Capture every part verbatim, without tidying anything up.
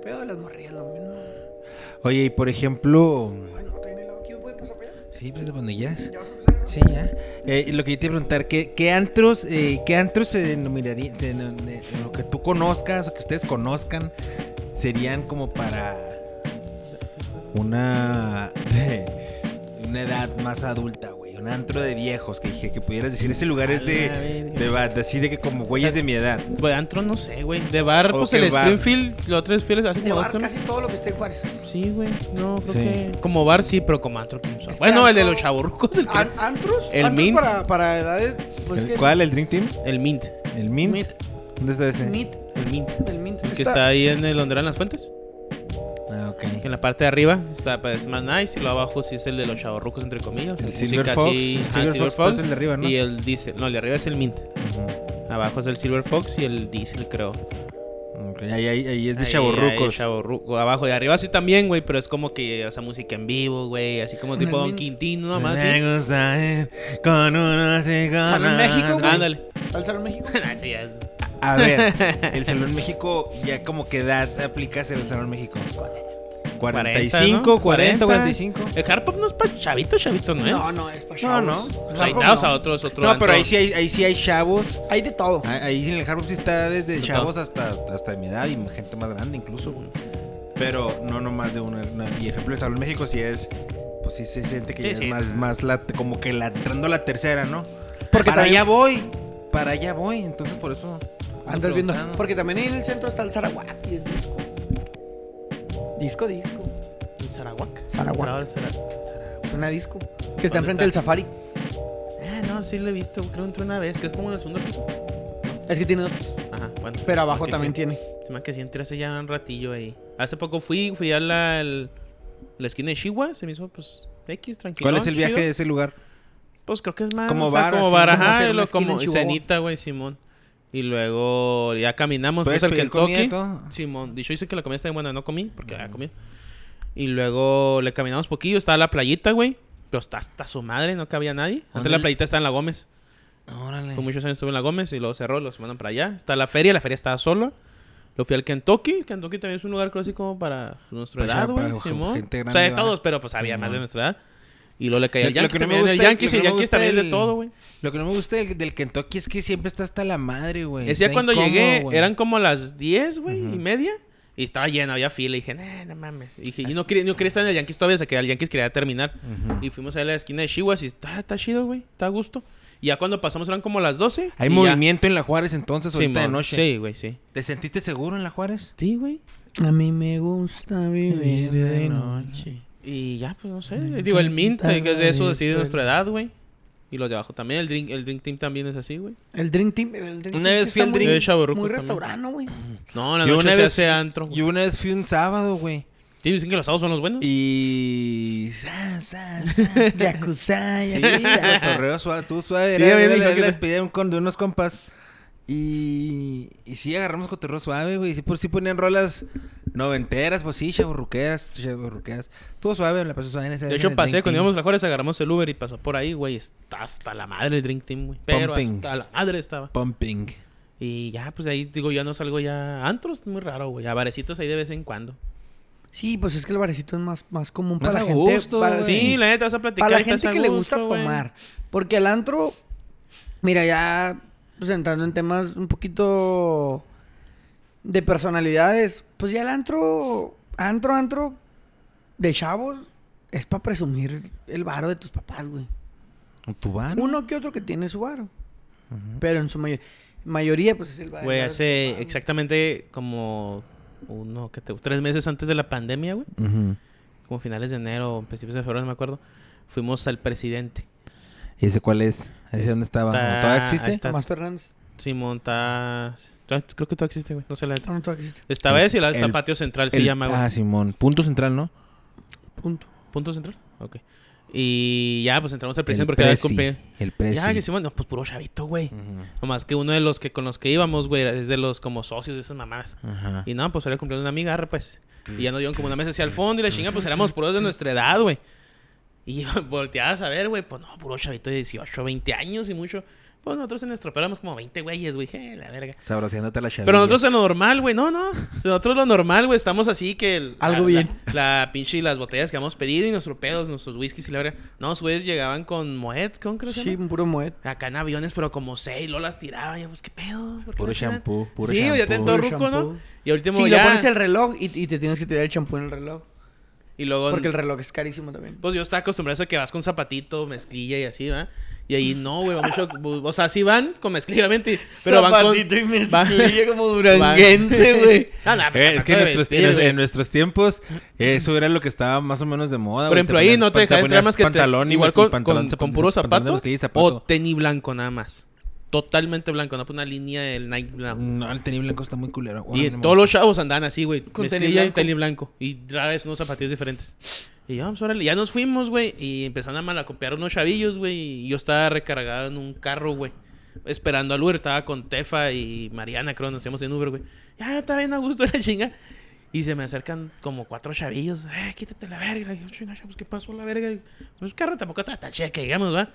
pedo de las morrillas, lo mismo. Oye, y por ejemplo... Ay, no, estoy en el lado aquí, ¿puedes pasar para allá? Sí, pues de donde quieras. ¿Ya vas a pasar, no? Sí, ya. Eh, lo que yo te iba a preguntar, ¿qué, qué antros, eh, qué antros se denominarían, de, de, de, de lo que tú conozcas o que ustedes conozcan, serían como para una, de, una edad más adulta, güey? Un antro de viejos, que dije que pudieras decir, ese lugar es de, ver, de bar, así de que como güeyes de mi edad. Pues antro no sé, güey. De bar, o pues el bar. Springfield, los tres fieles hacen como bar, casi todo lo que esté en Juárez. Sí, güey. No, creo sí. que. Como bar, sí, pero como antro. Como este bueno, antro, el de los chavorrucos. El que... an- ¿Antros? El antros Mint. Para, para edades. Pues ¿El que... ¿Cuál? ¿El Drink Team? El Mint. ¿El Mint? Mint. ¿Dónde está ese? Mint. El Mint. El Mint. El que está, está ahí en el Honduras, en las fuentes. Ah, okay. En la parte de arriba está, pues, más nice. Y lo abajo sí es el de los chavorrucos, entre comillas. El Silver Fox. Sí, Silver, ah, Silver Fox, Fox es el de arriba, ¿no? Y el Diesel. No, el de arriba es el Mint. Uh-huh. Abajo es el Silver Fox y el Diesel, creo. Okay. Ahí, ahí, ahí es de chavorrucos. Chavorruco. Abajo y arriba sí también, güey. Pero es como que, o sea, música en vivo, güey. Así como tipo Don Quintín, nada más. Me gusta ir con una cigana. Salón México, güey. Ándale. ¿Al Salón México? Sí, ya es. A ver, el Salón México, ¿ya como qué edad aplicas en el Salón México? cuarenta y cinco, ¿no? cuarenta, cuarenta y cinco. El Harpop no es para chavitos, chavitos, ¿no es? No, no, es para chavos. No, no. O sea, hay dados a otros, otros. No, pero ahí sí, hay, ahí sí hay chavos. Hay de todo. Ahí en el Harpop sí está desde de chavos hasta, hasta mi edad y gente más grande incluso, güey. Pero no nomás de una, una. Y ejemplo, el Salón México sí es, pues sí se siente que sí, ya sí. es más, más la, como que la, entrando a la tercera, ¿no? Porque para allá voy. Para allá voy, entonces por eso... Andas viendo... Porque también en el centro está el Zaraguac y es disco. Disco, disco. El Zaraguac. Zaraguac. Una disco. Que está enfrente del Safari. Ah, no, sí lo he visto. Creo que entré una vez, que es como en el segundo piso. Es que tiene dos pisos. Ajá, bueno. Pero abajo también tiene. Se me que sí entré hace ya un ratillo ahí. Hace poco fui, fui a la, el, la esquina de Chihuahua. Se me hizo, pues, X, tranquilo. ¿Cuál es el viaje de ese lugar? Pues creo que es más como, o sea, bar, como bar, ajá, como, como cenita, güey, simón. Y luego ya caminamos, fuimos al Kentucky, simón. Dicho dice que la comida está bien buena, no comí, porque ya mm. comí. Y luego le caminamos poquillo, estaba la playita, güey. Pero está hasta su madre, no cabía nadie. Antes la playita estaba en la Gómez. Órale. Con muchos años estuve en la Gómez y luego cerró, los mandan para allá. Está la feria, la feria estaba sola. Lo fui al Kentucky, el Kentucky también es un lugar creo así como para nuestra pues edad, güey, simón. O sea, de todos, pero pues había más de nuestra edad. Y luego le caía el Yankees, no el Yankees, el Yankees también es de todo, güey. Lo que no me gusta del, del Kentucky es que siempre está hasta la madre, güey. Ese día cuando incómodo, llegué, wey. Eran como las diez, güey, uh-huh. y media. Y estaba lleno, había fila. Y dije, nah, no mames. Y, dije, y no, quería, no quería estar en el Yankees todavía, o sea, que el Yankees quería terminar. Uh-huh. Y fuimos a la esquina de Chihuahua y está, está chido, güey, está a gusto. Y ya cuando pasamos eran como las doce. ¿Hay movimiento ya... en la Juárez entonces ahorita sí, de noche? Sí, güey, sí. ¿Te sentiste seguro en la Juárez? Sí, güey. A mí me gusta vivir de noche. Y ya, pues, no sé. Me Digo, el Mint, que es de eso, así de nuestra edad, güey. Y los de abajo también. El Drink, el drink Team también es así, güey. El Drink Team... El drink una vez fui al Drink... Muy, muy restaurante, güey. No, la yo noche una se vez, hace antro. Yo una vez fui un sábado, güey. Sí, dicen que los sábados son los buenos. Y... San, san, san. Yacuzá, sí, torreo suave, tú suave. Sí, era, era, que les pedí un, de unos compas. Y... Y sí, agarramos cotorreo suave, güey. Sí, por sí ponían rolas noventeras, pues sí, chavorruqueras, chavorruqueras. Todo suave, la pasó suave en ese... De hecho, pasé, cuando íbamos a Juárez, agarramos el Uber y pasó por ahí, güey. Está hasta la madre el Drink Team, güey. Pero Pumping. Hasta la madre estaba. Pumping. Y ya, pues ahí, digo, ya no salgo ya... Antros, muy raro, güey. A barecitos ahí de vez en cuando. Sí, pues es que el barecito es más, más común más para la gente. Gusto, para... Sí, la neta, vas a platicar. Para la gente que gusto, le gusta güey. Tomar. Porque el antro... Mira, ya... Pues entrando en temas un poquito de personalidades, pues ya el antro, antro, antro de chavos es para presumir el varo de tus papás, güey. ¿Tu varo? Uno que otro que tiene su varo. Uh-huh. Pero en su may- mayoría, pues es el varo. Güey, hace exactamente como uno que te tres meses antes de la pandemia, güey. Uh-huh. Como finales de enero, principios de febrero, no me acuerdo. Fuimos al presidente. ¿Y ese cuál es? ¿Ese dónde estaba? ¿Todavía existe? Tomás Fernández. Simón, está... Creo que todavía existe, güey. No sé la neta. No, todavía existe. Esta vez y la está Patio Central, se llama, güey. Ah, Simón. Punto Central, ¿no? Punto. ¿Punto Central? Ok. Y ya, pues entramos al presidente porque había cumplido. El presidente. Ya, que Simón, no, pues puro chavito, güey. Uh-huh. Nomás que uno de los que con los que íbamos, güey, es de los como socios de esas mamás. Uh-huh. Y no, pues había cumplido una amiga, pues. Y ya nos dieron como una mesa hacia el fondo y la chinga, pues éramos puros de nuestra edad, güey. Y volteabas a ver, güey, pues no, puro chavito de dieciocho, veinte años y mucho. Pues nosotros se nos estropeamos como veinte güeyes, güey. Je, la verga. Sabroseándote la chavilla. Pero nosotros en lo normal, güey. No, no. Nosotros lo normal, güey. Estamos así que... El, algo la, bien. La, la pinche y las botellas que habíamos pedido y nuestros pedos, nuestros whiskies y la verga. No, los güeyes llegaban con Moet, ¿cómo creo que sí, no? Puro Moet. Acá en aviones, pero como seis, lo las tiraban. Y pues, ¿qué pedo? ¿Por qué puro champú, puro champú. Sí, ya tentó ruco, ¿no? Y al último sí, ya... Sí, le pones el reloj y, y te tienes que tirar el champú en el reloj. Y luego... Porque el reloj es carísimo también. Pues yo estaba acostumbrado a que vas con zapatito, mezclilla y así, ¿verdad? Y ahí no, güey, va mucho... O sea, sí van con mezclilla, pero van con... Zapatito y mezclilla como duranguense, güey. No, no, pues eh, es que en nuestros, vestir, en, en nuestros tiempos eso era lo que estaba más o menos de moda. Por ejemplo, ahí no te dejaban entrar más que... Pantalón igual con, pantalón, con, con puro zapato, zapato o tenis blanco nada más. Totalmente blanco, no pone una línea del Nike blanco. No, el tenis blanco está muy culero. Bueno, y no todos los chavos andaban así, güey. Con mezclilla y tenis blanco. Y rara vez unos zapatillos diferentes. Y yo, pues, órale, ya nos fuimos, güey. Y empezaron a malacopiar unos chavillos, güey. Y yo estaba recargado en un carro, güey. Esperando al Uber. Estaba con Tefa y Mariana, creo. Nos íbamos en Uber, güey. Ya, estaba bien a gusto la chinga. Y se me acercan como cuatro chavillos. Eh, quítate la verga. Y yo, chinga, chavos, ¿qué pasó la verga? Y, pues el carro tampoco está tan cheque, digamos, ¿va?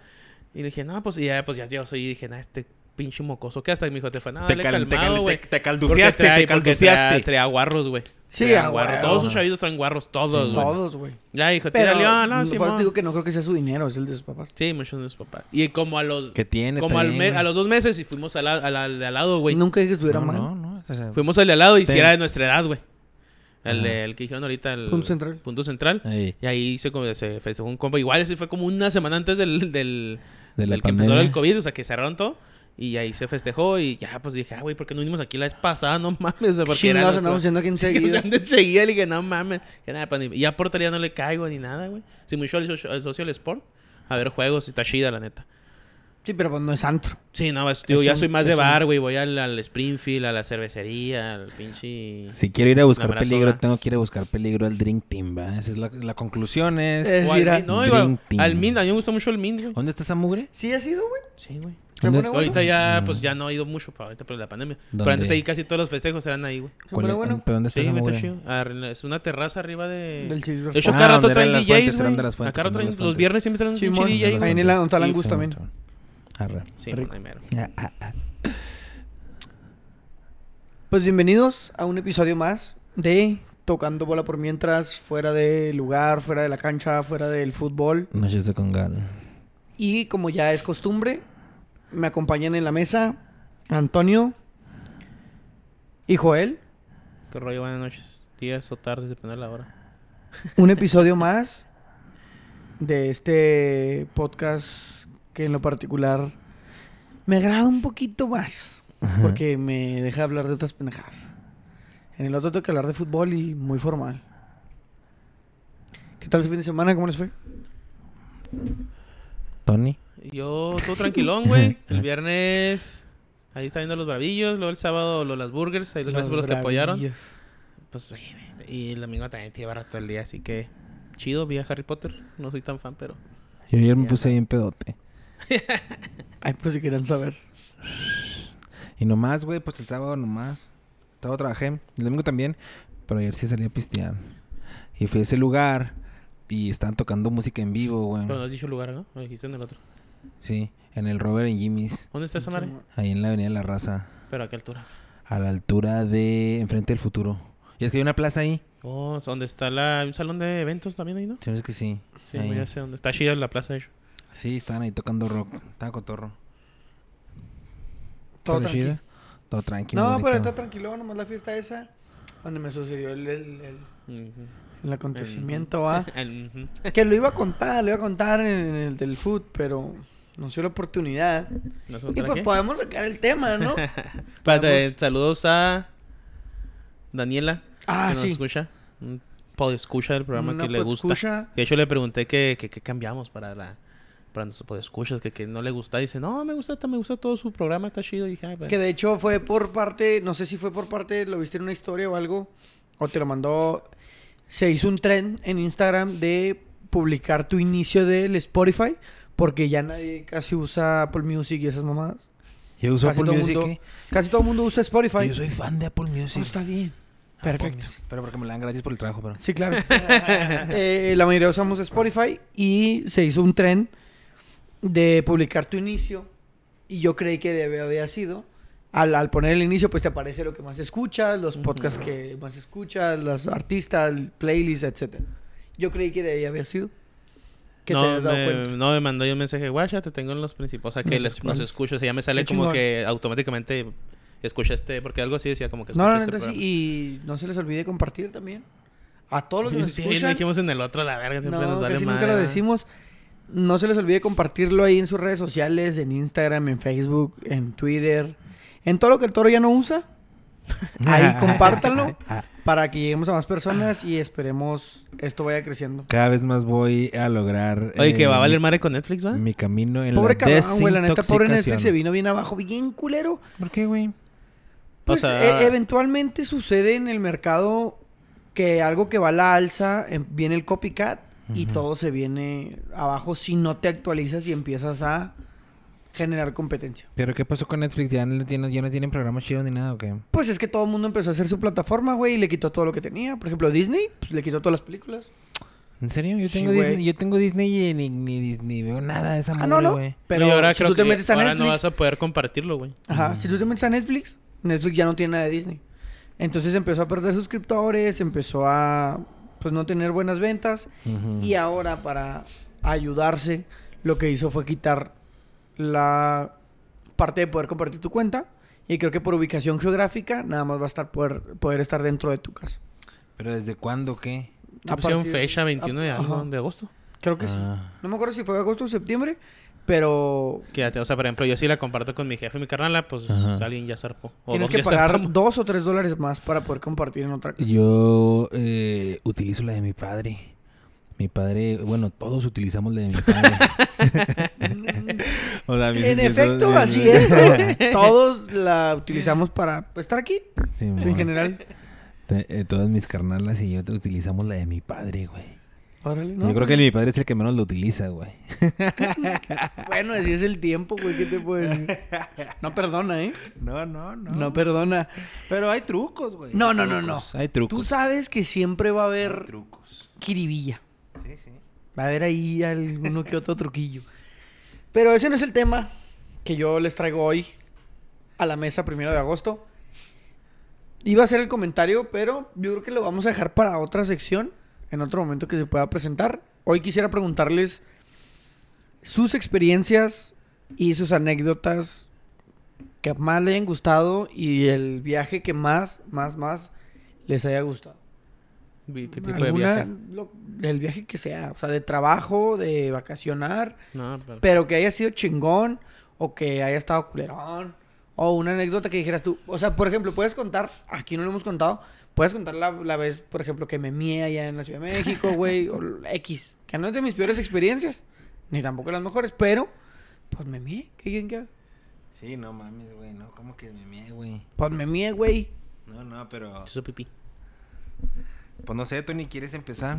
Y le dije, no, pues ya, pues ya, yo soy. Y dije, no, nah, este pinche mocoso. ¿Qué hasta? Y me dijo, Tefa, no, dale calmado, güey. Te, cal, te, te caldufiaste, trae, te caldufiaste. Trae aguarros, güey. Sí, ah, guarros. Todos sus chavitos traen guarros, todos, güey. Todos, güey. Ya, hijo, tírale, ah, no, sí, no. Digo que no creo que sea su dinero, es el de sus papás. Sí, mucho de sus papás. Y como a los... Que tiene, como al me, a los dos meses y fuimos al, al, al de al lado, güey. Nunca dije que estuviera no, mal. No, no, o sea, fuimos al de al lado y si era de nuestra edad, güey. El, de, el que dijeron ahorita, el... Punto Central. Punto Central. Ahí. Y ahí se, se festejó un compa. Igual, ese fue como una semana antes del... del, de del que empezó el COVID, o sea, que cerraron todo. Y ahí se festejó y ya, pues dije, ah, güey, ¿por qué no vinimos aquí la vez pasada? No mames. ¿Qué chingados andamos yendo aquí enseguida? Sí, que enseguida le dije, no mames. Ya nada, pues, y ya portería no le caigo ni nada, güey. Sí, mucho al social sport. A ver juegos y está chida, la neta. Sí, pero pues no es antro. Sí, no, es, tío, es ya un, soy más de bar, güey. Un... Voy al, al Springfield, a la cervecería, al pinche... Si quiero ir a buscar peligro, tengo que ir a buscar peligro al Drink Team, ¿va? Esa es la, la conclusión, es... es ir al, no, drink team. Al Mint, a mí me gusta mucho el Mint, güey. ¿Dónde está esa mugre? Sí, ha sido, güey. Sí, güey. Bueno? Ahorita ya, pues ya no ha ido mucho para ahorita por la pandemia. ¿Dónde? Pero antes ahí casi todos los festejos eran ahí, güey. Bueno, bueno. ¿Pero dónde está sí, esa es una terraza arriba de... Del Chirro. De hecho, ah, cada rato traen D Js, güey. Acá rato traen... Los viernes siempre traen un pinche D J. Ahí en la... Donde está la Angus también. Arra. Sí, bueno, mero. Ah, ah, ah. Pues bienvenidos a un episodio más de Tocando Bola por Mientras, fuera de lugar, fuera de la cancha, fuera del fútbol. Noches de Congal. Y como ya es costumbre, me acompañan en la mesa Antonio y Joel. Qué rollo, buenas noches, días o tardes, depende de la hora. Un episodio más de este podcast que en lo particular me agrada un poquito más. Ajá. Porque me deja hablar de otras pendejadas. En el otro tengo que hablar de fútbol y muy formal. ¿Qué tal su fin de semana? ¿Cómo les fue? Tony. Yo, todo tranquilón, güey. El viernes, ahí está viendo los bravillos. Luego el sábado, los, las burgers. Ahí los, los, los que apoyaron. Pues, y el domingo también te lleva rato todo el día. Así que, chido. Vi a Harry Potter. No soy tan fan, pero... Yo ayer me puse bien pedote. Ay, por si querían saber. Y nomás, güey, pues el sábado nomás. El sábado trabajé. El domingo también. Pero ayer sí salí a pistear. Y fui a ese lugar. Y estaban tocando música en vivo, güey. Pero no has dicho lugar, ¿no? Lo dijiste en el otro. Sí, en el Robert and Jimmy's. ¿Dónde está esa madre? Ahí en la Avenida La Raza. ¿Pero a qué altura? A la altura de... Enfrente del Futuro. Y es que hay una plaza ahí. Oh, ¿dónde está la... un salón de eventos también ahí, no? Sí, es que sí. Sí, ahí. Ya sé dónde. Está chida la plaza de ellos. Sí, estaban ahí tocando rock. Estaba cotorro. ¿Todo tranquilo? Todo tranquilo. No, bonito. Pero está tranquilo. Nomás la fiesta esa. Donde me sucedió el... el, el... Uh-huh. El acontecimiento, va. Que lo iba a contar, lo iba a contar en el del food, pero nos dio la oportunidad. Y pues podemos sacar el tema, ¿no? Párate, saludos a Daniela. Ah, que sí. Nos escucha. Podescucha del programa no que le gusta. Escucha. De hecho, le pregunté que qué cambiamos para la... para nuestro podescuchas, que, que no le gusta. Dice, no, me gusta, me gusta todo su programa, está chido. Y dije, ay, pues. Que de hecho fue por parte, no sé si fue por parte, lo viste en una historia o algo, o te lo mandó... Se hizo un trend en Instagram de publicar tu inicio del Spotify porque ya nadie casi usa Apple Music y esas mamadas. Yo uso casi Apple Music. Mundo, ¿eh? Casi todo el mundo usa Spotify. Yo soy fan de Apple Music. Oh, está bien. Perfecto. Pero porque me la dan gratis por el trabajo, pero. Sí, claro. eh, la mayoría usamos Spotify y se hizo un trend de publicar tu inicio Y yo creí que debe haber sido. Al, al poner el inicio, pues te aparece lo que más escuchas, los podcasts uh-huh. que más escuchas, los artistas, playlists, etcétera. Yo creí que debía haber sido. Que no, te has dado me, cuenta. No, me mandó yo un mensaje, guacha, te tengo en los principales. O sea, que los, los escucho. O sea, ya me sale como que automáticamente escuchaste, porque algo así decía como que escuchaste. No, no, este entonces, y no se les olvide compartir también. A todos los que nos sí, escuchan. Sí, lo dijimos en el otro, la verga, siempre no, nos vale casi mal. Nunca lo decimos. No se les olvide compartirlo ahí en sus redes sociales, en Instagram, en Facebook, en Twitter. En todo lo que el toro ya no usa, ahí compártanlo para que lleguemos a más personas y esperemos esto vaya creciendo. Cada vez más voy a lograr... Oye, eh, que va a valer madre con Netflix, ¿va? Mi camino en pobre la cabrón, desintoxicación. Pobre cabrón, güey, la neta, pobre Netflix se vino bien abajo, bien culero. ¿Por qué, güey? Pues o sea... e- eventualmente sucede en el mercado que algo que va a la alza, viene el copycat uh-huh. y todo se viene abajo si no te actualizas y empiezas a... generar competencia. ¿Pero qué pasó con Netflix? ¿Ya no tienen, ya no tienen programas chidos ni nada o qué? Pues es que todo el mundo empezó a hacer su plataforma, güey, y le quitó todo lo que tenía. Por ejemplo, Disney, pues le quitó todas las películas. ¿En serio? Yo tengo sí, Disney, yo tengo Disney y ni, ni, ni, ni veo nada de esa ah, madre, güey. No, no. Pero ahora si creo tú te que metes a Netflix, no vas a poder compartirlo, güey. Ajá, ah. si tú te metes a Netflix, Netflix ya no tiene nada de Disney. Entonces empezó a perder suscriptores, empezó a pues no tener buenas ventas uh-huh. y ahora para ayudarse lo que hizo fue quitar la parte de poder compartir tu cuenta. Y creo que por ubicación geográfica nada más va a estar poder, poder estar dentro de tu casa. ¿Pero desde cuándo qué? A partir, fecha veintiuno a, de, algo, de agosto. Creo que ah. sí. No me acuerdo si fue agosto o septiembre. Pero... Quédate, o sea, por ejemplo, yo sí la comparto con mi jefe y mi carnala. Pues ajá. alguien ya zarpó. O tienes que pagar zarpamos. dos o tres dólares más para poder compartir en otra casa. Yo eh, utilizo la de mi padre. Mi padre... Bueno, todos utilizamos la de mi padre. O sea, en efecto, todos, así es. Todos la utilizamos para estar aquí, sí, en amor. General. T- eh, todas mis carnalas y yo utilizamos la de mi padre, güey. Órale, no, yo creo que el de mi padre es el que menos lo utiliza, güey. Bueno, así es el tiempo, güey. ¿Qué te puedo decir? No perdona, ¿eh? No, no, no. No perdona. Pero hay trucos, güey. No, no, no, no. Hay trucos. Tú sabes que siempre va a haber trucos. Kiribilla. Sí, sí. Va a haber ahí alguno que otro truquillo. Pero ese no es el tema que yo les traigo hoy a la mesa primero de agosto. Iba a hacer el comentario, pero yo creo que lo vamos a dejar para otra sección, en otro momento que se pueda presentar. Hoy quisiera preguntarles sus experiencias y sus anécdotas que más les hayan gustado y el viaje que más, más, más les haya gustado. ¿Qué tipo alguna, de viaje? Lo, el viaje que sea, o sea, de trabajo, de vacacionar, no, pero... pero que haya sido chingón o que haya estado culerón o una anécdota que dijeras tú, o sea, por ejemplo, puedes contar, aquí no lo hemos contado, puedes contar la, la vez, por ejemplo, que me mié allá en la Ciudad de México, güey, o X, que no es de mis peores experiencias, ni tampoco las mejores, pero, pues me mié, ¿qué quieren que haga? Sí, no mames, güey, no, ¿cómo que me mié, güey? Pues me mié, güey. No, no, pero... Eso pipí. Pues no sé, Tony, ¿quieres empezar?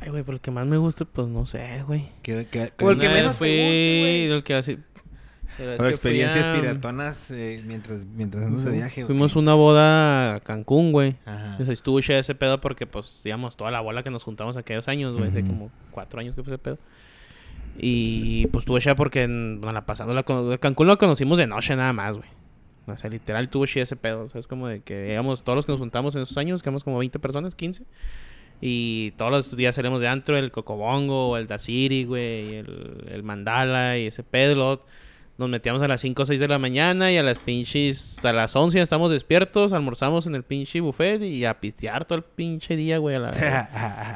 Ay, güey, por el que más me gusta, pues no sé, güey. ¿Qué, qué, qué? Por el que menos fui, güey. El que así. Pero por experiencias a... piratonas eh, mientras mientras andas de viaje. Fuimos a una boda a Cancún, güey. Ajá. Entonces estuvo chévere ese pedo porque, pues, digamos, toda la bola que nos juntamos aquellos años, güey. Uh-huh. Hace como cuatro años que fue ese pedo. Y pues estuvo chévere porque, bueno, la pasando la con... Cancún lo conocimos de noche nada más, güey. O sea, literal, tuvo chido ese pedo. O sea, es como de que, digamos, todos los que nos juntamos en esos años, quedamos como veinte personas, quince. Y todos los días salimos de antro, el Cocobongo, el Dasiri, güey, el, el Mandala y ese pedo. Luego nos metíamos a las cinco o seis de la mañana y a las pinches, a las once estamos despiertos, almorzamos en el pinche buffet y a pistear todo el pinche día, güey, a la,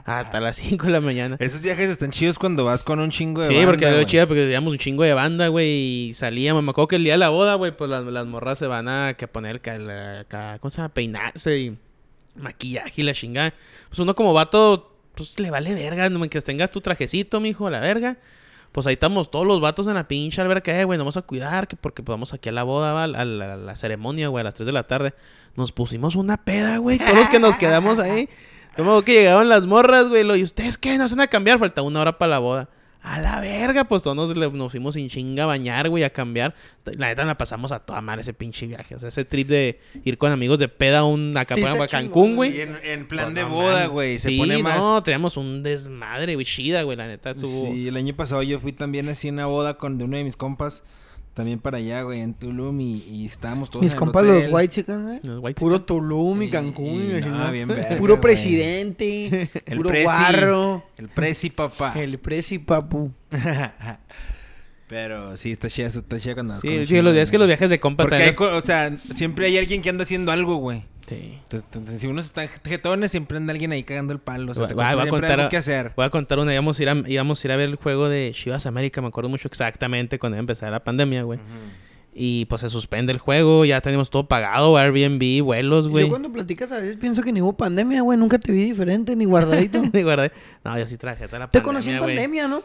hasta las cinco de la mañana. Esos viajes están chidos cuando vas con un chingo de sí, banda. Sí, porque era chido porque teníamos un chingo de banda, güey, y salíamos. Me acuerdo que el día de la boda, güey, pues las, las morras se van a que poner, que, que, ¿cómo se llama? Peinarse y maquillaje y la chingada. Pues uno como vato, pues le vale verga, no, que tengas tu trajecito, mijo, a la verga. Pues ahí estamos todos los vatos en la pinche alberca, eh, güey, nos vamos a cuidar, que porque pues, vamos aquí a la boda, va, a, la, a, la, a la ceremonia, güey, a las tres de la tarde. Nos pusimos una peda, güey, todos los que nos quedamos ahí. Como que llegaban las morras, güey, lo, y ustedes qué, nos van a cambiar, falta una hora para la boda. A la verga, pues todos nos, nos fuimos sin chinga a bañar, güey, a cambiar. La neta la pasamos a toda madre ese pinche viaje. O sea, ese trip de ir con amigos de peda a un acá sí, a Cancún, güey. En, en plan pues, de no, boda, güey. Se sí, pone más. No, teníamos un desmadre, güey, chida, güey. La neta estuvo. Sí, el año pasado yo fui también así a una boda con de uno de mis compas. también para allá, güey, en Tulum y, y estábamos todos mis en el hotel. Mis compas los white chicken, güey. Puro Tulum y Cancún. Y, y, no, bien verde, puro presidente, el puro presi, guarro. El presi, papá. El presi, papu. Pero sí, está chida, está chida cuando... Sí, sí, los, es que los viajes de compa... Porque hay, los... o sea, siempre hay alguien que anda haciendo algo, güey. Sí. Entonces, entonces, si unos están jetones, siempre anda alguien ahí cagando el palo. O sea, va, va, voy a contar, que hacer. Voy a contar una. Íbamos a, ir a, íbamos a ir a ver el juego de Chivas América. Me acuerdo mucho exactamente cuando iba a empezar la pandemia, güey. Uh-huh. Y pues se suspende el juego. Ya teníamos todo pagado. Airbnb, vuelos, güey. Yo cuando platicas a veces pienso que ni hubo pandemia, güey. Nunca te vi diferente, ni guardadito. Ni guardadito. No, yo sí traje toda la te pandemia, te conocí en güey. Pandemia, ¿no?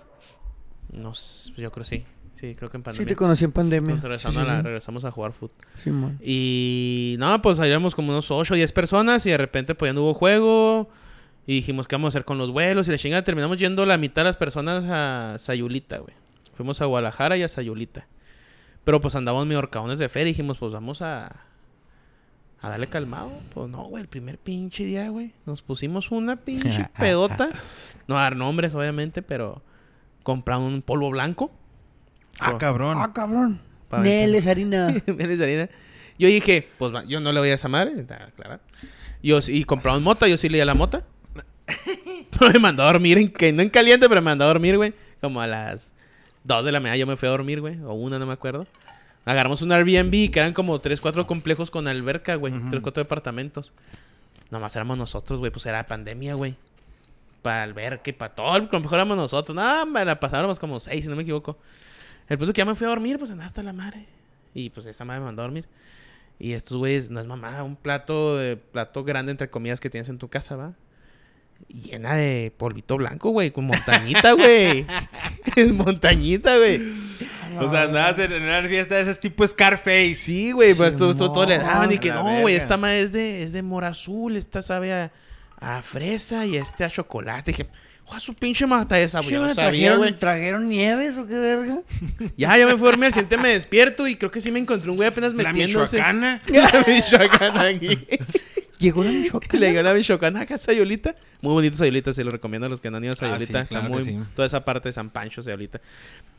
No, yo creo sí. Sí, creo que en pandemia. Sí, te conocí en pandemia. Pues regresando sí, sí, sí. A la, regresamos a jugar fútbol. Sí, man. Y no, pues salíamos como unos ocho o diez personas y de repente pues ya no hubo juego. Y dijimos, ¿qué vamos a hacer con los vuelos? Y la chingada, terminamos yendo la mitad de las personas a Sayulita, güey. Fuimos a Guadalajara y a Sayulita. Pero pues andábamos medio horcaones de feria y dijimos, pues vamos a... a darle calmado. Pues no, güey, el primer pinche día, güey. Nos pusimos una pinche pedota. No a dar nombres, obviamente, pero... compramos un polvo blanco. Ah, cabrón. Ah, cabrón. Neles harina. Neles harina. Yo dije, pues yo no le voy a esa madre. Claro. Yo, y compramos mota. Yo sí leía la mota. Me mandó a dormir. En, que, no en caliente, pero me mandó a dormir, güey. Como a las dos de la mañana yo me fui a dormir, güey. O una, no me acuerdo. Agarramos un Airbnb que eran como tres, cuatro complejos con alberca, güey. Uh-huh. Tres, cuatro departamentos. Nomás éramos nosotros, güey. Pues era pandemia, güey. Para el verque, para todo. A lo mejor éramos nosotros. No, me la pasábamos como seis, si no me equivoco. El punto es que ya me fui a dormir, pues andaba hasta la madre. Y pues esa madre me mandó a dormir. Y estos güeyes, no es mamada, un plato de, plato grande, entre comillas, que tienes en tu casa, ¿va? Llena de polvito blanco, güey. Con montañita, güey. Es montañita, güey. O sea, andabas en una fiesta de ese tipo Scarface. Sí, güey. Pues sí, todo, todo, todo le daban. Y que no, güey, esta madre es de, es de mora azul. Esta sabe a... a fresa y este a chocolate. Dije, ¡joder, su pinche mata esa, güey! No sabía, güey. ¿Trajeron nieves o qué verga? Ya, ya me fui a dormir. Al siguiente me despierto y creo que sí me encontré un güey apenas metiéndose. ¿La Michoacana? La Michoacana aquí. ¿Llegó la Michoacana? Le llegó la Michoacana acá a Sayulita. Muy bonito Sayulita. Se lo recomiendo a los que no han ido a Sayulita. Ah, sí, claro. Está muy... sí. Toda esa parte de San Pancho, Sayulita.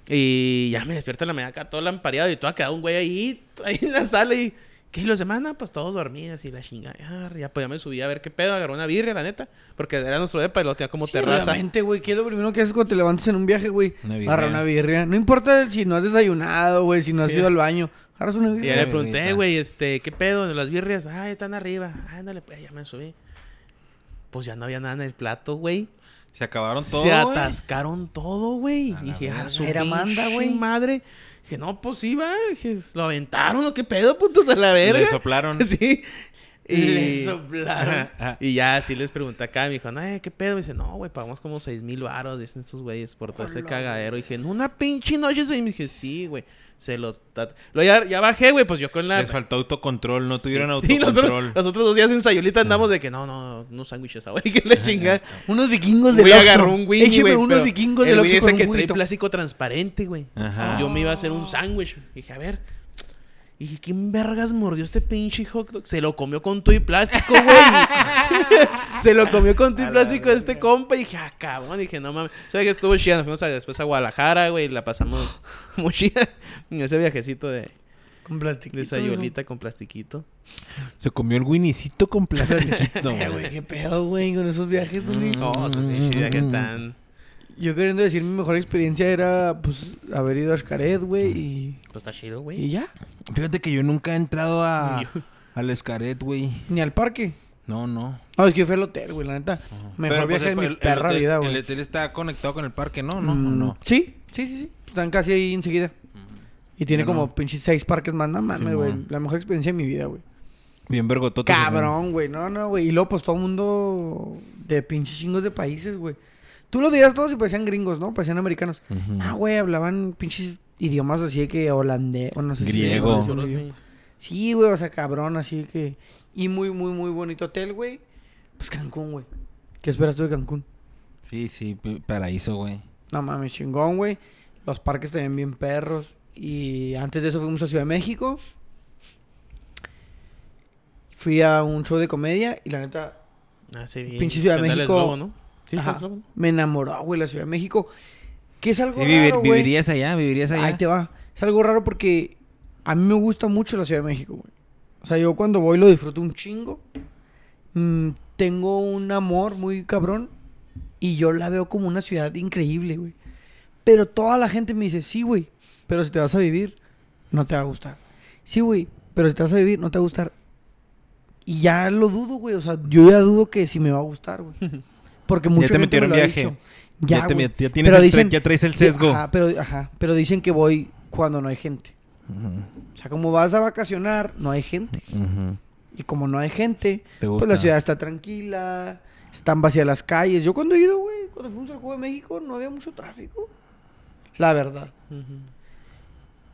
Y ya me despierto en la mañana acá todo lampareado y todo ha quedado un güey ahí, ahí en la sala y... ¿Qué? ¿Y los demás? Nah, pues todos dormidos y la chingada. Ya, pues ya me subí a ver qué pedo. Agarró una birria, la neta. Porque era nuestro depa y lo tenía como sí, terraza. Realmente, güey. ¿Qué es lo primero que haces cuando te levantas en un viaje, güey? Agarra una birria. No importa si no has desayunado, güey. Si no has ¿Qué? Ido al baño. Agarras una birria. Y ya le pregunté, güey, este... ¿qué pedo? ¿De las birrias? Ah, están arriba. Ándale, pues ya me subí. Pues ya no había nada en el plato, güey. Se acabaron todo, Se atascaron wey. todo, güey. Dije, ah, su era manda, güey. Madre... Dije, no, pues sí, va. Dije, ¿lo aventaron o qué pedo, putos a la verga? Le soplaron. Sí. Y... le soplaron. Y ya así les pregunté acá. Me dijo, ay, ¿qué pedo? Me dice, no, güey, pagamos como seis mil baros. Dicen sus güeyes por todo ese cagadero. Dije, en una pinche noche. Y me dije, sí, güey. Se lo... lo ya, ya bajé, güey, pues yo con la... Les faltó autocontrol, no tuvieron sí. autocontrol. Nosotros, los otros dos días en Sayulita andamos de que no, no, no, unos sándwiches ahora. ¿Qué le chingan? Unos vikingos del Oxxo. Güey, agarró un winnie, güey. unos vikingos del Oxxo con un ese que trae plástico transparente, güey. Yo me iba a hacer un sándwich. Dije, a ver... Y dije, ¿quién vergas mordió este pinche hot dog? Se lo comió con tu y plástico, güey. Se lo comió con tu y plástico de este compa. Y dije, ah, cabrón. Y dije, no mames. ¿Sabes qué? Estuvo chida. Nos fuimos a, después a Guadalajara, güey. Y la pasamos muy chida. En ese viajecito de... con plastiquito. De Sayulita, ¿no? Con plastiquito. Se comió el winnicito con plastiquito, güey. Qué pedo, güey. Con esos viajes, güey. No, esos pinches viajes tan... Yo queriendo decir, mi mejor experiencia era, pues, haber ido a Xcaret, güey, y... Pues está chido, güey. Y ya. Fíjate que yo nunca he entrado a... al Xcaret, güey. Ni al parque. No, no. Ah, es que fue el hotel, güey, la neta. Uh-huh. Mejor viaje de mi el, perra el hotel, vida, güey. El hotel está conectado con el parque, ¿no? No, mm, no, no. Sí, sí, sí, sí. Están casi ahí enseguida. Uh-huh. Y tiene yo como no. pinches seis parques más. No mames, güey. Sí, la mejor experiencia de mi vida, güey. Bien vergotote. Cabrón, güey. No, no, güey. Y luego, pues, todo el mundo de pinches chingos de países, güey. Tú los veías todos y parecían gringos, ¿no? Parecían americanos. Uh-huh. Ah, güey, hablaban pinches idiomas así de que holandés... o no sé griego. Si griego. Sí, güey, o sea, cabrón, así que... Y muy, muy, muy bonito hotel, güey. Pues Cancún, güey. ¿Qué esperas tú de Cancún? Sí, sí, paraíso, güey. No mames, chingón, güey. Los parques también bien perros. Y antes de eso fuimos a Ciudad de México. Fui a un show de comedia y la neta... Ah, sí, bien. Pinche Ciudad de México... Lobo, ¿no? Sí, me enamoró, güey, la Ciudad de México. Que es algo sí, vivir, raro, güey. ¿Vivirías allá? ¿Vivirías allá? Ahí te va. es algo raro porque a mí me gusta mucho la Ciudad de México, güey. O sea, yo cuando voy lo disfruto un chingo. Mm, tengo un amor muy cabrón y yo la veo como una ciudad increíble, güey. Pero toda la gente me dice, sí, güey, pero si te vas a vivir, no te va a gustar. Sí, güey, pero si te vas a vivir, no te va a gustar. Y ya lo dudo, güey. O sea, yo ya dudo que si me va a gustar, güey. Porque mucha gente me lo ha dicho. Ya te metieron viaje. Ya, ya, te met... ya, tienes el... dicen... ya traes el sesgo. Ajá pero, ajá, pero dicen que voy cuando no hay gente. Uh-huh. O sea, como vas a vacacionar, no hay gente. Uh-huh. Y como no hay gente, pues la ciudad está tranquila, están vacías las calles. Yo cuando he ido, güey, cuando fuimos al Juego de México, no había mucho tráfico. La verdad. Uh-huh.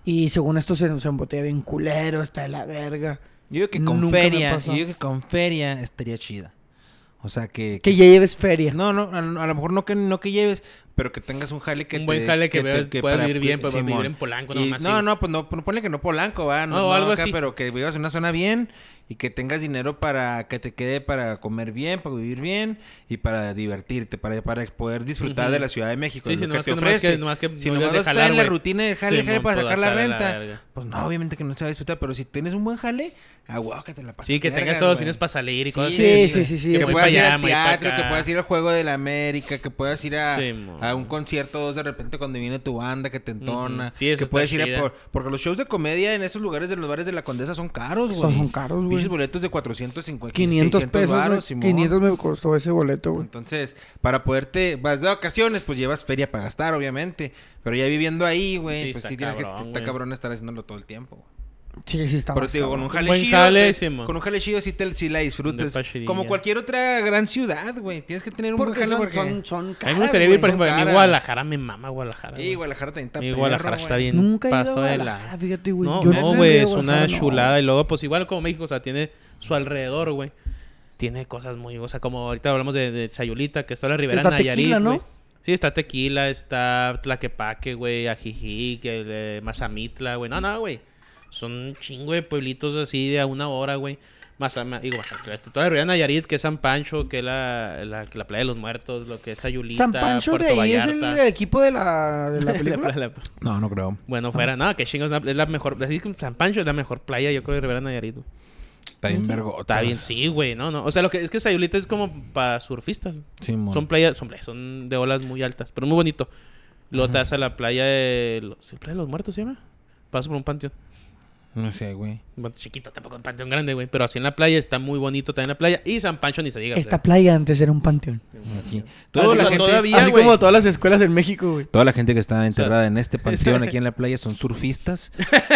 Y según esto se, se embotella bien culero, está de la verga. Yo digo que con Nunca feria, yo digo que con feria estaría chida. O sea, que... Que, que ya lleves feria. No, no, a, a lo mejor no que, no que lleves, pero que tengas un jale que... Un te, buen jale que, que, veas, te, que pueda para, vivir bien, pero sí, vivir en Polanco. Y, nomás, no, sí. no, pues no, ponle que no Polanco, va. No, no, no algo acá, así. Pero que vivas en una zona bien y que tengas dinero para que te quede para comer bien, para vivir bien y para divertirte, para, para poder disfrutar uh-huh. de la Ciudad de México. Sí, de si no que más que, no que si no vas a estar en la wey. rutina de jale, sí, jale no, para sacar la renta, la pues no, obviamente que no se va a disfrutar, pero si tienes un buen jale... Ah, wow, que te la pases. Sí, que largas, tengas todos los fines para salir y cosas sí, así. Sí, sí, sí. Que, que puedas ir allá, al teatro, que puedas ir al Juego de la América, que puedas ir a, sí, a un concierto de repente cuando viene tu banda, que te entona. Uh-huh. Sí, eso que puedas ir a por, porque los shows de comedia en esos lugares de los bares de la Condesa son caros, güey. Son, son caros, güey. Pinches boletos de cuatrocientos cincuenta, quinientos pesos. Baros, ¿no? quinientos me costó ese boleto, güey. Entonces, para poderte, vas de vacaciones, pues llevas feria para gastar, obviamente. Pero ya viviendo ahí, güey, sí, pues sí tienes cabrón, que... Está cabrón estar haciéndolo todo el tiempo, güey. Sí, sí está. Pero digo, con un jale chido, con un jale chido sí te sí la disfrutas. Como cualquier otra gran ciudad, güey. Tienes que tener un buen jale porque son, son caras. A mí me gustaría vivir, por ejemplo, a mí Guadalajara me mama Guadalajara. Sí, Guadalajara también está bien. Guadalajara está bien. Nunca pasó de la. Fíjate, güey. No, no, güey, es una chulada y luego pues igual como México, o sea, tiene su alrededor, güey. Tiene cosas muy, o sea, como ahorita hablamos de, de Sayulita, que es toda la Ribera Nayarit, güey. Sí, está Tequila, está Tlaquepaque, güey, Ajijic, Mazamitla, güey. No, no, güey. Son un chingo de pueblitos así de a una hora, güey. Más, más digo, más, toda la Real de Nayarit, que es San Pancho, que es la, la, la Playa de los Muertos, lo que es Sayulita, San Pancho Puerto de ahí Vallarta. ¿Es el equipo de la, de la película? la, la, no, no creo. Bueno, fuera, no, no que chingos, es la mejor, así que San Pancho es la mejor playa, yo creo, de Ribera Nayarit. Güey. Está bien vergota. Está bien, sí, güey, no, no. O sea, lo que es que Sayulita es como para surfistas. Sí, mon. Son playas, son playas, son de olas muy altas, pero muy bonito. Luego te vas a la playa de... Los, ¿sí, Playa de los Muertos se llama? Paso por un panteón. No sé, güey. Bueno, chiquito, tampoco un panteón grande, güey. Pero así en la playa está muy bonito también la playa. Y San Pancho ni se diga. Esta o sea. playa antes era un panteón. Aquí. Toda la gente, todavía, así güey. Como todas las escuelas en México, güey. Toda la gente que está enterrada o sea, en este panteón aquí en la playa son surfistas.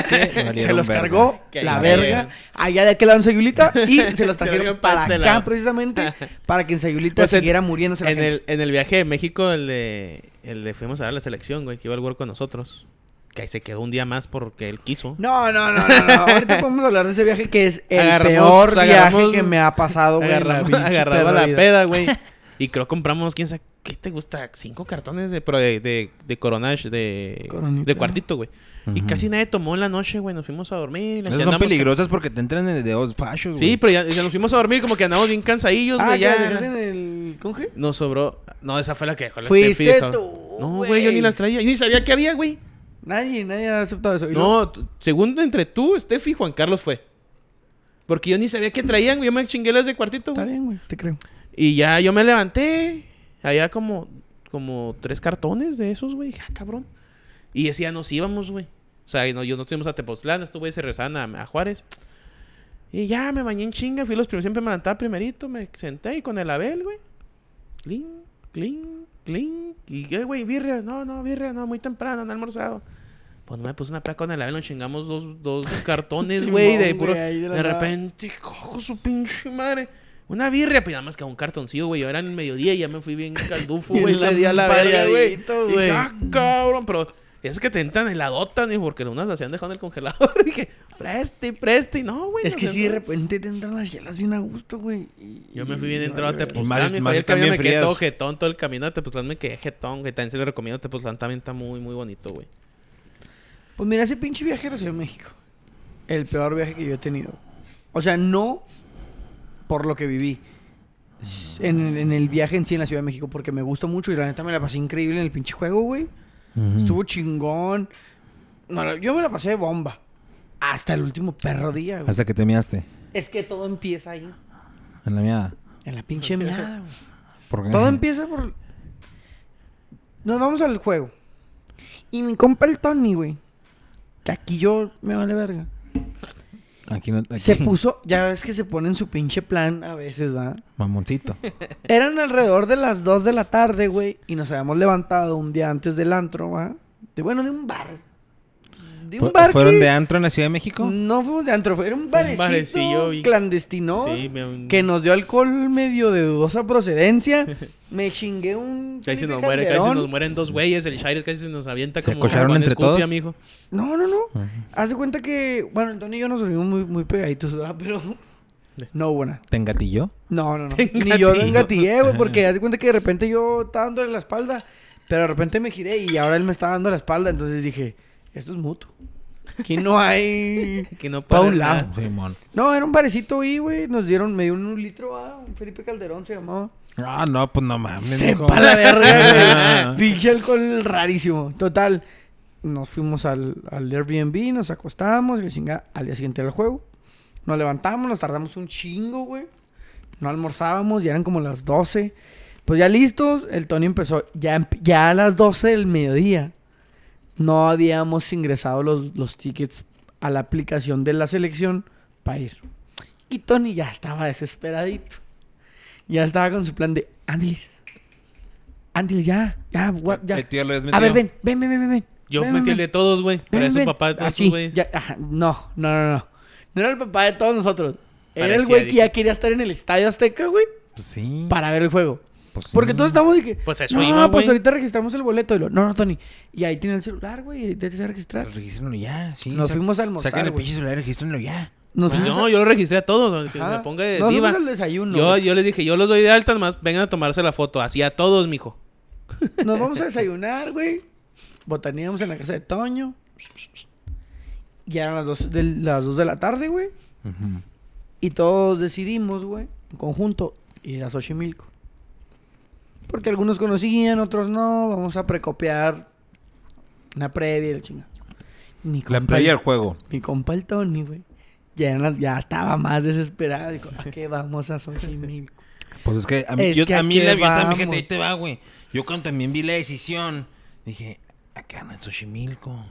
Que se los verga. cargó la verga. Allá de aquel lado en Sayulita. Y se los trajeron para acá precisamente. Para que en Sayulita o sea, siguiera muriéndose la en gente. El, en el viaje de México, el de, el de fuimos a ver la selección, güey. Que iba al World con nosotros. Que se quedó un día más porque él quiso. No, no, no, no, no. Ahorita podemos hablar de ese viaje que es el agarramos, peor o sea, viaje que me ha pasado, güey. Agarrado a la peda, güey. Y creo que compramos, quién sabe, ¿qué te gusta? Cinco cartones de pero de, de, de Coronage, de, de cuartito, güey. Uh-huh. Y casi nadie tomó en la noche, güey. Nos fuimos a dormir. Y las Esas son peligrosas porque te entran de dedos fachos, güey. Sí, pero ya, ya nos fuimos a dormir como que andamos bien cansadillos, güey. Ah, ya, ¿qué dejaste en el conge? Nos sobró. No, esa fue la que dejó. La Fuiste F P, tú, güey. No, güey, yo ni las traía. Y ni sabía que había, güey. Nadie, nadie ha aceptado eso. No, t- según entre tú, Steffi y Juan Carlos fue. Porque yo ni sabía qué traían, güey. Yo me chingué las de cuartito, güey. Está bien, güey, te creo. Y ya yo me levanté. Había como, como tres cartones de esos, güey. Ja, cabrón. Y decía, nos íbamos, güey. O sea, no, yo nos fuimos a Tepoztlán. Estos güeyes se regresaban a, a Juárez. Y ya me bañé en chinga. Fui los primeros. Siempre me levantaba primerito. Me senté y con el Abel, güey. Cling, cling. Clink. Y, güey, birria. No, no, birria. No, muy temprano. No he almorzado. Pues no me puse una placa con el Abel. Nos chingamos dos, dos cartones, güey. de, puro... de, de repente, cojo su pinche madre. Una birria. Pues nada más que un cartoncillo, güey. Yo era en el mediodía y ya me fui bien caldufo, güey. Ese día la verga, güey. Y ah, cabrón. Pero es que te entran heladotas, ni porque unas las hacían dejando en el congelador. Y dije, preste, preste. Y no, güey. Es no que si sí, de repente te entran las hielas bien a gusto, güey. Y... Yo me fui bien entrado a Tepoztlán. Y el camión me quedé todo jetón. Todo el camino a Tepoztlán me quedé jetón. Que también se le recomiendo a Tepoztlán. También está muy, muy bonito, güey. Pues mira, ese pinche viaje a la Ciudad de México. El peor viaje que yo he tenido. O sea, no por lo que viví. En, en el viaje en sí en la Ciudad de México. Porque me gustó mucho. Y la neta me la pasé increíble en el pinche juego, güey. Uh-huh. Estuvo chingón. no, yo me la pasé bomba. Hasta el último perro día, güey. Hasta que te miaste. Es que todo empieza ahí. En la miada. En la pinche miada, güey. ¿Por qué? Todo empieza por... Nos vamos al juego. Y mi compa el Tony, güey. Que aquí yo me vale verga. Aquí no, aquí. Se puso, ya ves que se pone en su pinche plan a veces, ¿va? Mamoncito. Eran alrededor de las dos de la tarde, güey. Y nos habíamos levantado un día antes del antro, ¿va? De, bueno, de un bar. De un bar. ¿Fueron que... de antro en la Ciudad de México? No fuimos de antro, fue un barecito, un barecillo y... clandestino. Sí, me... Que nos dio alcohol medio de dudosa procedencia. Me chingué un... Casi se nos muere, casi se nos mueren dos güeyes. El Xcaret casi se nos avienta como... ¿Se acocharon entre Scoopia, todos? Mijo. No, no, no. Uh-huh. Haz de cuenta que... Bueno, Antonio y yo nos dormimos muy, muy pegaditos, ¿verdad? Pero... No hubo nada. ¿Te engatilló? No, no, no. Ni yo lo engatillé, güey. Porque haz de cuenta que de repente yo estaba dándole la espalda. Pero de repente me giré y ahora él me estaba dando la espalda. Entonces dije... Esto es mutuo. Aquí no hay... Aquí no para un lado. No, era un barecito ahí, güey. Nos dieron... Me dieron un litro, ah, un Felipe Calderón se llamaba. Ah, no, no, pues no mames. Sepa la verga. Pinche alcohol rarísimo. Total. Nos fuimos al, al Airbnb, nos acostamos y le chingada al día siguiente al juego. Nos levantamos, nos tardamos un chingo, güey. No almorzábamos, ya eran como las doce. Pues ya listos, el Tony empezó. Ya, ya a las doce del mediodía. No habíamos ingresado los, los tickets a la aplicación de la selección para ir. Y Tony ya estaba desesperadito. Ya estaba con su plan de... Ándiles. Ándiles, ya. Ya, ya. El tío lo es metido. A ver, ven. Ven, ven, ven, ven. Yo ven, metí ven, el de todos, güey. Para eso papá de todos, güey. No, no, no, no. No era el papá de todos nosotros. Era Parecía el güey que ya quería estar en el Estadio Azteca, güey. Pues sí. Para ver el juego. Pues porque sí. Todos estamos y que... Pues eso no, iba, pues wey. Ahorita registramos el boleto. Y lo, no, no, Tony. Y ahí tiene el celular, güey. Tienes que registrar. Regístrenlo ya, sí. Nos sa- fuimos a almorzar, saquen el pinche celular y regístrenlo ya. Nos pues no, a... yo lo registré a todos. Que me ponga de diva. Nos fuimos al desayuno. Yo, yo les dije, yo los doy de alta, nomás vengan a tomarse la foto. Así a todos, mijo. Nos vamos a desayunar, güey. Botaneamos en la casa de Toño. Ya eran las dos de, las dos de la tarde, güey. Uh-huh. Y todos decidimos, güey, en conjunto, ir a Xochimilco. Porque algunos conocían, otros no. Vamos a precopiar una previa y la chingada. La previa al juego. Mi compa el Tony, güey. Ya, ya estaba más desesperado. Dijo, ¿a qué vamos a Xochimilco? Pues es que a mí, es yo, que a mí la, yo también, gente, ahí te va, güey. Yo cuando también vi la decisión, dije, acá en Xochimilco.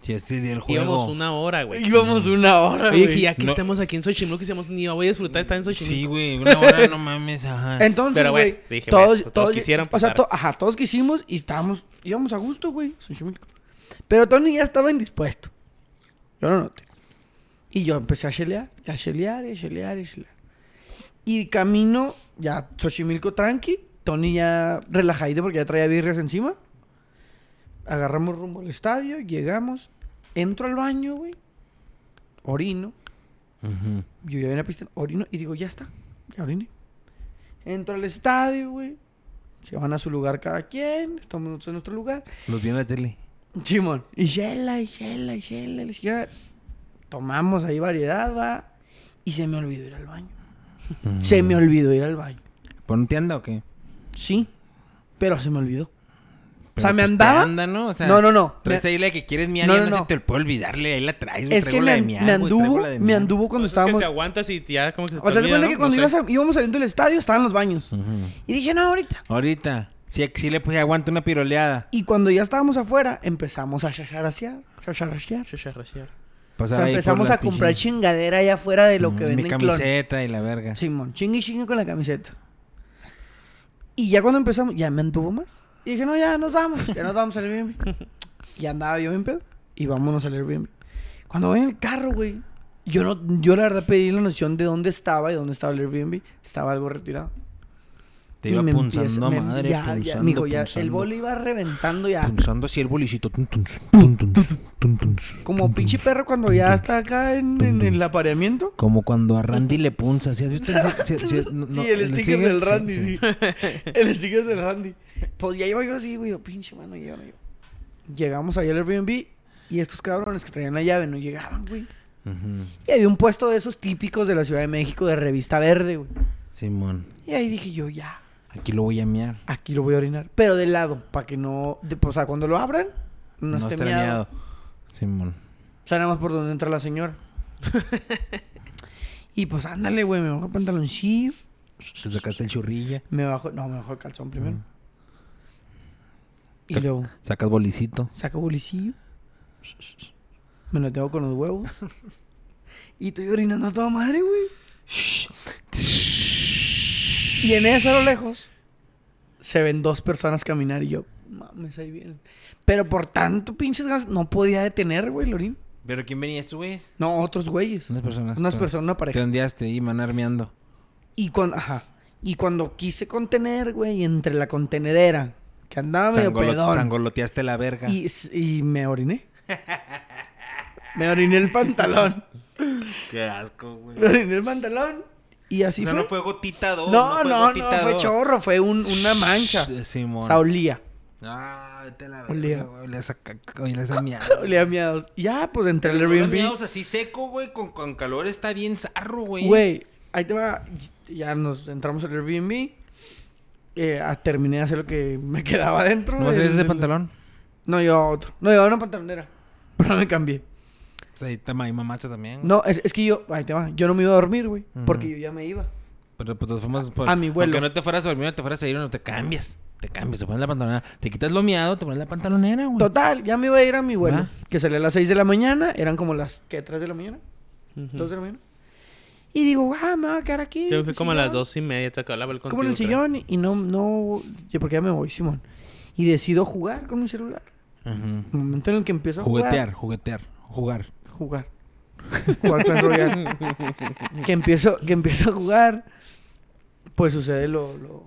Si este día el juego. Íbamos una hora, güey. Íbamos una hora, güey. Dije, aquí no. Estamos aquí en Xochimilco, que decíamos, ni voy a disfrutar, está en Xochimilco. Sí, güey, una hora, no mames, ajá. Entonces, pero, güey, dije, todos, wey, todos, todos quisieron pasar. O sea, to- ajá, todos quisimos y estábamos, íbamos a gusto, güey, Xochimilco. Pero Tony ya estaba indispuesto. Yo lo noté. Y yo empecé a chelear, a chelear, a chelear, a chelear. Y camino, ya Xochimilco tranqui, Tony ya relajadito porque ya traía birrias encima. Agarramos rumbo al estadio, llegamos, entro al baño, güey, orino. Uh-huh. Yo ya venía a piscina, orino, y digo, ya está, ya oriné. Entro al estadio, güey, se van a su lugar cada quien, estamos en nuestro lugar. Los vi en la tele. Simón, y chela, y chela, y chela, y chela. Tomamos ahí variedad, va, y se me olvidó ir al baño. Uh-huh. Se me olvidó ir al baño. ¿Por un tienda o qué? Sí, pero se me olvidó. Pero o sea, me andaba. Anda, ¿no? O sea, no, no, no. Traes ahí la que quieres, mi no, no, no, no se te puede olvidarle. Ahí la traes, güey. Es que me, mía, me anduvo, wey, me anduvo cuando o sea, estábamos. Es que te aguantas y ya como que se te o sea, se cuenta, ¿no? Que cuando no ibas a, íbamos saliendo del estadio estaban los baños. Uh-huh. Y dije, no, ahorita. Ahorita. Sí, sí le pues, aguanta una piroleada. Y cuando ya estábamos afuera, empezamos a chacharrasear. Chacharrasear. Chacharrasear. O sea, empezamos a comprar pichín. Chingadera allá afuera de lo uh-huh. que venden. Mi camiseta clon. Y la verga. Simón, chingue y chingue con la camiseta. Y ya cuando empezamos, ya me anduvo más. Y dije, no, ya nos vamos, ya nos vamos al Airbnb. Y andaba yo bien pedo. Y vámonos al Airbnb. Cuando voy en el carro, güey, yo no, yo la verdad pedí la noción de dónde estaba y dónde estaba el Airbnb. Estaba algo retirado. Te iba punzando, madre. Ya, punzando, ya, mijo, ya. Punzando. El boli iba reventando ya. Punzando así el bolicito. Tum, tum, tum, tum, tum, tum, como tum, pinche perro cuando tum, ya tum, está acá en, tum, en, en el apareamiento. Como cuando a Randy le punza. ¿Sí has visto? Sí, sí, sí, no, sí el, el sticker del Randy, sí. sí. El sticker del Randy. Pues ya iba yo así, güey. Pinche mano, ya no yo. Llegamos allá al Airbnb y estos cabrones que traían la llave no llegaban, güey. Uh-huh. Y había un puesto de esos típicos de la Ciudad de México de revista verde, güey. Simón. Y ahí dije yo, ya. Aquí lo voy a mear. Aquí lo voy a orinar. Pero de lado, para que no... De, o sea, cuando lo abran, no, no esté meado. Simón. O sea, nada más por donde entra la señora. Y pues ándale, güey, me bajó el pantaloncillo. Te sacaste el churrilla. Me bajó, no, me bajó el calzón primero. Mm. Y Sac, luego. Sacas bolicito. Saca bolicillo. Me lo tengo con los huevos. Y estoy orinando a toda madre, güey. Y en eso a lo lejos se ven dos personas caminar y yo, mames, ahí vienen. Pero por tanto pinches gas no podía detener, güey, Lorín. ¿Pero quién venía? ¿Estos güeyes? No, otros güeyes. Unas personas. Unas personas, una pareja. Te ondeaste y manarmeando. Y cuando, ajá. Y cuando quise contener, güey, entre la contenedera, que andaba medio Sangolo- pedón. Sangoloteaste la verga. Y, y me oriné. Me oriné el pantalón. Qué asco, güey. Me oriné el pantalón. Y así no, fue. No, no fue gotita dos. No, no, no, fue, no, fue chorro. Fue un, una mancha. Simón. O sea, olía. Ah, vete la verga. Olía. Olía esa caca. Olía esa miados. Olía miados. Ya, pues entre el Airbnb. Olía miados así seco, güey. Con, con calor está bien zarro, güey. Güey. Ahí te va, ya nos entramos al Airbnb, eh, terminé de hacer lo que me quedaba adentro. ¿No vas a ir ese pantalón? No, llevaba otro. No, llevaba una pantalonera, pero me cambié. Pues ahí está mi mamacha también. No, es, es que yo, ahí te va, yo no me iba a dormir, güey, uh-huh. porque yo ya me iba. Pero pues fuimos por, a mi vuelo. Porque no te fueras a dormir, no te fueras a ir, no te cambias. Te cambias, te pones la pantalonera. Te quitas lo miado, te pones la pantalonera, güey. Total, ya me iba a ir a mi vuelo, ¿va? Que salía a las seis de la mañana, eran como las, ¿qué? ¿tres de la mañana? Uh-huh. ¿dos de la mañana? Y digo, ah, me voy a quedar aquí. Yo fui como a las dos y media, te acababa el contigo. Como en el sillón y, y no, no... Yo porque ya me voy, Simón. Y decido jugar con mi celular. Ajá. Uh-huh. El momento en el que empiezo a juguetear, jugar... Juguetear, jugar. Jugar. Jugar Clash Royale. que, empiezo, que empiezo a jugar, pues sucede lo, lo,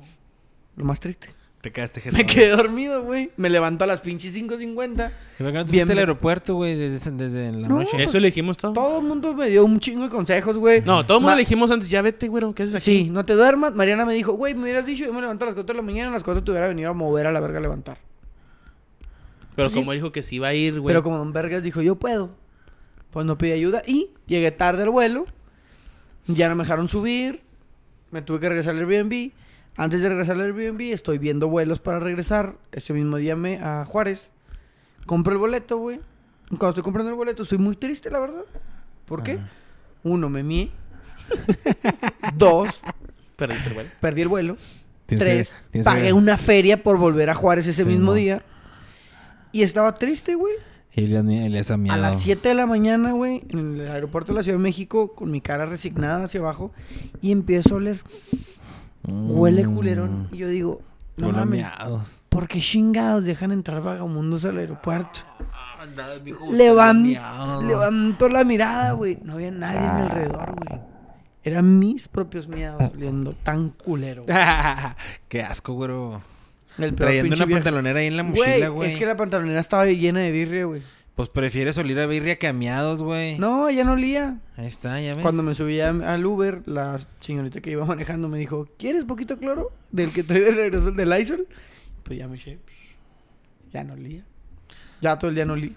lo más triste. Te quedaste jetón. Me quedé dormido, güey. Me levantó a las pinches cinco cincuenta. ¿Por qué no te fuiste al aeropuerto, güey, desde, desde la no, noche? Eso le dijimos todo. Todo el mundo me dio un chingo de consejos, güey. No, todo el mundo Ma- le dijimos antes, ya vete, güey, ¿qué haces aquí? Sí, no te duermas. Mariana me dijo, güey, me hubieras dicho, yo me levanto a las cuatro de la mañana, a las cuatro te hubiera venido a mover a la verga a levantar. Pero pues como sí. Dijo que sí iba a ir, güey. Pero como Don Vergas dijo, yo puedo. Pues no pedí ayuda y llegué tarde al vuelo. Ya no me dejaron subir. Me tuve que regresar al Airbnb. Antes de regresar al Airbnb, estoy viendo vuelos para regresar. Ese mismo día me a Juárez. Compro el boleto, güey. Cuando estoy comprando el boleto, soy muy triste, la verdad. ¿Por qué? Ajá. Uno, me mié. Dos. Perdiste el vuelo. Perdí el vuelo. Tres. Que, pagué que... una feria por volver a Juárez ese sí, mismo no. día. Y estaba triste, güey. Y les ha miedo. A las siete de la mañana, güey, en el aeropuerto de la Ciudad de México, con mi cara resignada hacia abajo. Y empiezo a oler... Huele culerón. Y yo digo, no mames, porque chingados dejan entrar vagabundos al aeropuerto. Ah, nada, mijo, Levan, levantó la mirada, güey. No había nadie ah. a mi alrededor, güey. Eran mis propios miados oliendo tan culero. Qué asco, güey. Trayendo una vieja. Pantalonera ahí en la mochila, güey. Es que la pantalonera estaba llena de birria, güey. Pues prefieres oler a birria que a miados, güey. No, ya no olía. Ahí está, ya ves. Cuando me subí al Uber, la señorita que iba manejando me dijo, ¿quieres poquito cloro? Del que trae de regreso, del Lysol. Pues ya me eché. Ya no olía. Ya todo el día no olí.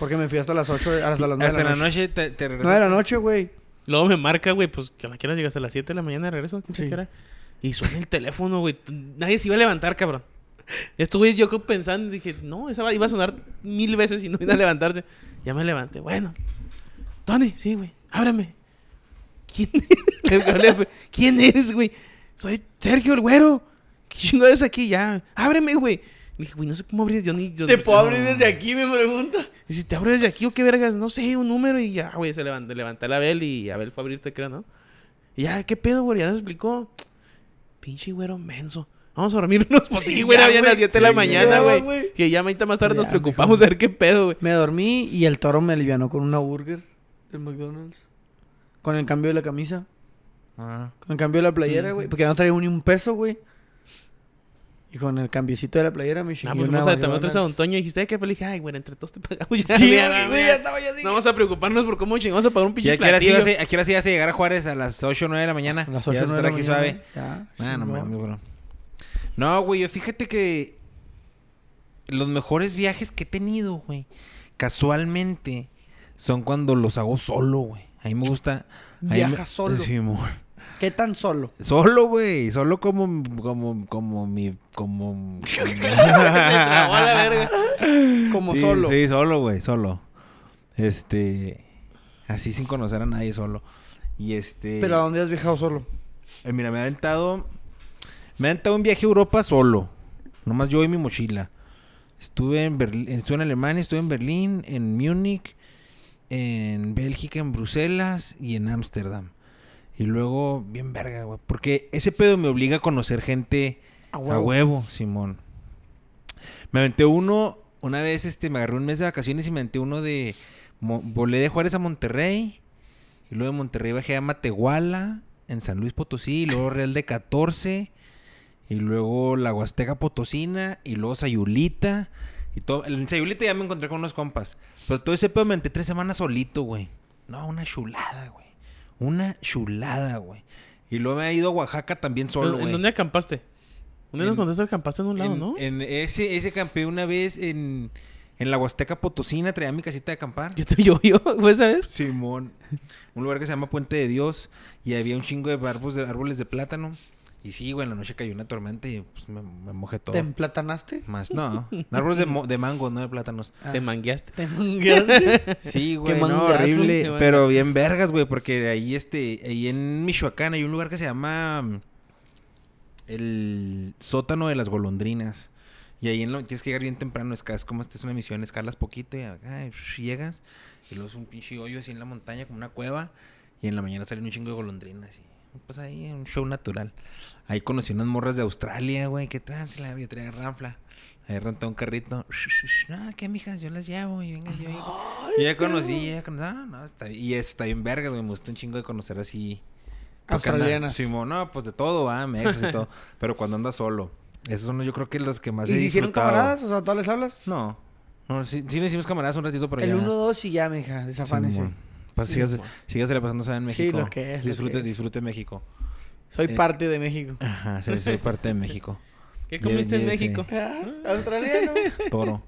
Porque me fui hasta las ocho, hasta las nueve hasta de la noche. Hasta la noche te, te regresas. nueve de la noche, güey. Luego me marca, güey, pues que a la quiera llegaste a las siete de la mañana de regreso. ¿Quién sí. se quiera? Y suena el teléfono, güey. Nadie se iba a levantar, cabrón. Estuve yo pensando, dije, no, esa iba a sonar mil veces y no iba a levantarse. Ya me levanté, bueno. Tony, sí, güey, ábreme. ¿Quién eres? ¿Quién eres, güey? Soy Sergio el Güero. ¿Qué chingo eres aquí? Ya, ábreme, güey. Dije, güey, no sé cómo abrir, yo ni... Yo, ¿te puedo no, abrir desde aquí, me pregunta? Y si te abro desde aquí o qué vergas, no sé, un número y ya, güey, se levantó, levantó el Abel y Abel fue a abrirte, creo, ¿no? Y ya, ¿qué pedo, güey? Ya nos explicó. Pinche güero menso. Vamos a dormirnos, pues sí, güey, habían las siete sí, de la mañana, güey. Que ya ahorita más tarde ya, nos preocupamos mijo. A ver qué pedo, güey. Me dormí y el toro me alivianó con una burger del McDonald's. Con el cambio de la camisa. Ah. Con el cambio de la playera, güey. Mm. Porque no traía ni un peso, güey. Y con el cambiecito de la playera me chingué. Ah, pues vamos a también otra vez a Don Toño. Y dijiste, ¿qué? Pues le dije, ay, güey, entre todos te pagamos ya. Sí, güey, ya estaba ya así. No vamos a preocuparnos por cómo chingamos a pagar un pinche platillo. ¿A qué hora sí vas a llegar a Juárez? ¿A las ocho o nueve de la mañana? A las ocho o nueve de la mañana. Ya, no mames, güey. No, güey, fíjate que los mejores viajes que he tenido, güey, casualmente, son cuando los hago solo, güey. A mí me gusta... ¿Viajas me... solo? Sí, amor. ¿Qué tan solo? Solo, güey. Solo como... Como... Como mi... Como... Se trabó a la verga. Como sí, solo. Sí, solo, güey. Solo. Este... Así sin conocer a nadie, solo. Y este... ¿Pero a dónde has viajado solo? Eh, mira, me ha aventado... Me ha aventado un viaje a Europa solo. Nomás yo y mi mochila. Estuve en Berlín, estuve en Alemania, estuve en Berlín, en Múnich, en Bélgica, en Bruselas y en Ámsterdam. Y luego, bien verga, güey. Porque ese pedo me obliga a conocer gente a huevo, a huevo Simón. Me aventé uno... Una vez este, me agarré un mes de vacaciones y me aventé uno de... Mo, volé de Juárez a Monterrey. Y luego de Monterrey bajé a Matehuala, en San Luis Potosí. Y luego Real de Catorce. Y luego la Huasteca Potosina. Y luego Sayulita. Y todo. En Sayulita ya me encontré con unos compas. Pero todo ese pedo me aventé tres semanas solito, güey. No, una chulada, güey. Una chulada, güey. Y luego me he ido a Oaxaca también solo, güey. ¿En dónde acampaste? ¿Dónde nos contaste que acampaste en un lado, en, no? En ese, ese acampé una vez en... En la Huasteca Potosina, traía mi casita de acampar. ¿Yo te llovió? ¿Fue esa vez? Simón. Un lugar que se llama Puente de Dios. Y había un chingo de árboles de, árboles de plátano. Y sí, güey, en la noche cayó una tormenta y pues me, me mojé todo. ¿Te emplatanaste? Más, no. Árboles de, mo, de mango, no de plátanos. Ah. ¿Te mangueaste? ¿Te mangueaste? Sí, güey, no, horrible. Pero bien vergas, güey, porque de ahí, este... Ahí en Michoacán hay un lugar que se llama... El sótano de las golondrinas. Y ahí en lo, tienes que llegar bien temprano, escalas, como esta es una misión, escalas poquito y acá llegas. Y luego es un pinche hoyo así en la montaña, como una cueva. Y en la mañana salen un chingo de golondrinas. Y pues ahí, un show natural. Ahí conocí unas morras de Australia, güey. ¿Qué trans? La había traído ranfla. Ahí rentaba un carrito. No, ¿qué, mijas? Yo las llevo. Y venga, yo. Yo ya conocí, ya conocí. No, no, está, y eso está bien vergas, güey. Me gustó un chingo de conocer así. Australianas. Simón, no, pues de todo, va, ¿eh? Me exas y todo. Pero cuando andas solo. Esos son yo creo que los que más he disfrutado. ¿Y si hicieron camaradas? O sea, ¿todas les hablas? No. No, sí, sí nos hicimos camaradas un ratito por allá. El uno dos y ya, mija, desafánese. Sí, sí. Sígasele pasándose en México. Sí, lo que es. Disfrute, que es. Disfrute México. Soy eh, parte de México. Ajá, sí, soy parte de México. ¿Qué comiste Lle, en México? ¿Ah, australiano? Toro.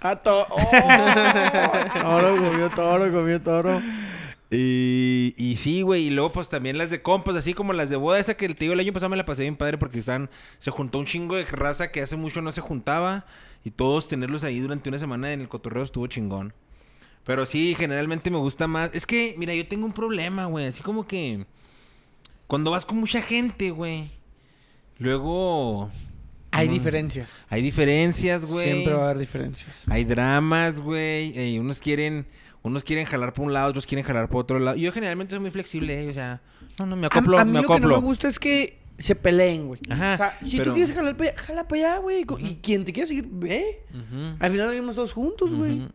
Ah, to- oh. toro. comió toro, comió toro. Y, y sí, güey, y luego pues también las de compas, así como las de boda esa que te digo, el año pasado me la pasé bien padre porque están, se juntó un chingo de raza que hace mucho no se juntaba y todos tenerlos ahí durante una semana en el cotorreo estuvo chingón. Pero sí, generalmente me gusta más, es que, mira, yo tengo un problema, güey, así como que cuando vas con mucha gente, güey, luego... Hay diferencias. Hay diferencias, güey. Siempre va a haber diferencias. Hay dramas, güey, y unos quieren... Unos quieren jalar por un lado, otros quieren jalar por otro lado. Yo generalmente soy muy flexible, ¿eh? O sea... No, no, me acoplo, a, a mí me acoplo. Lo que no me gusta es que se peleen, güey. Ajá. O sea, si pero... tú quieres jalar para allá, jala para allá, güey. Uh-huh. Y quien te quiera seguir, ve. Uh-huh. Al final venimos todos juntos, uh-huh, güey.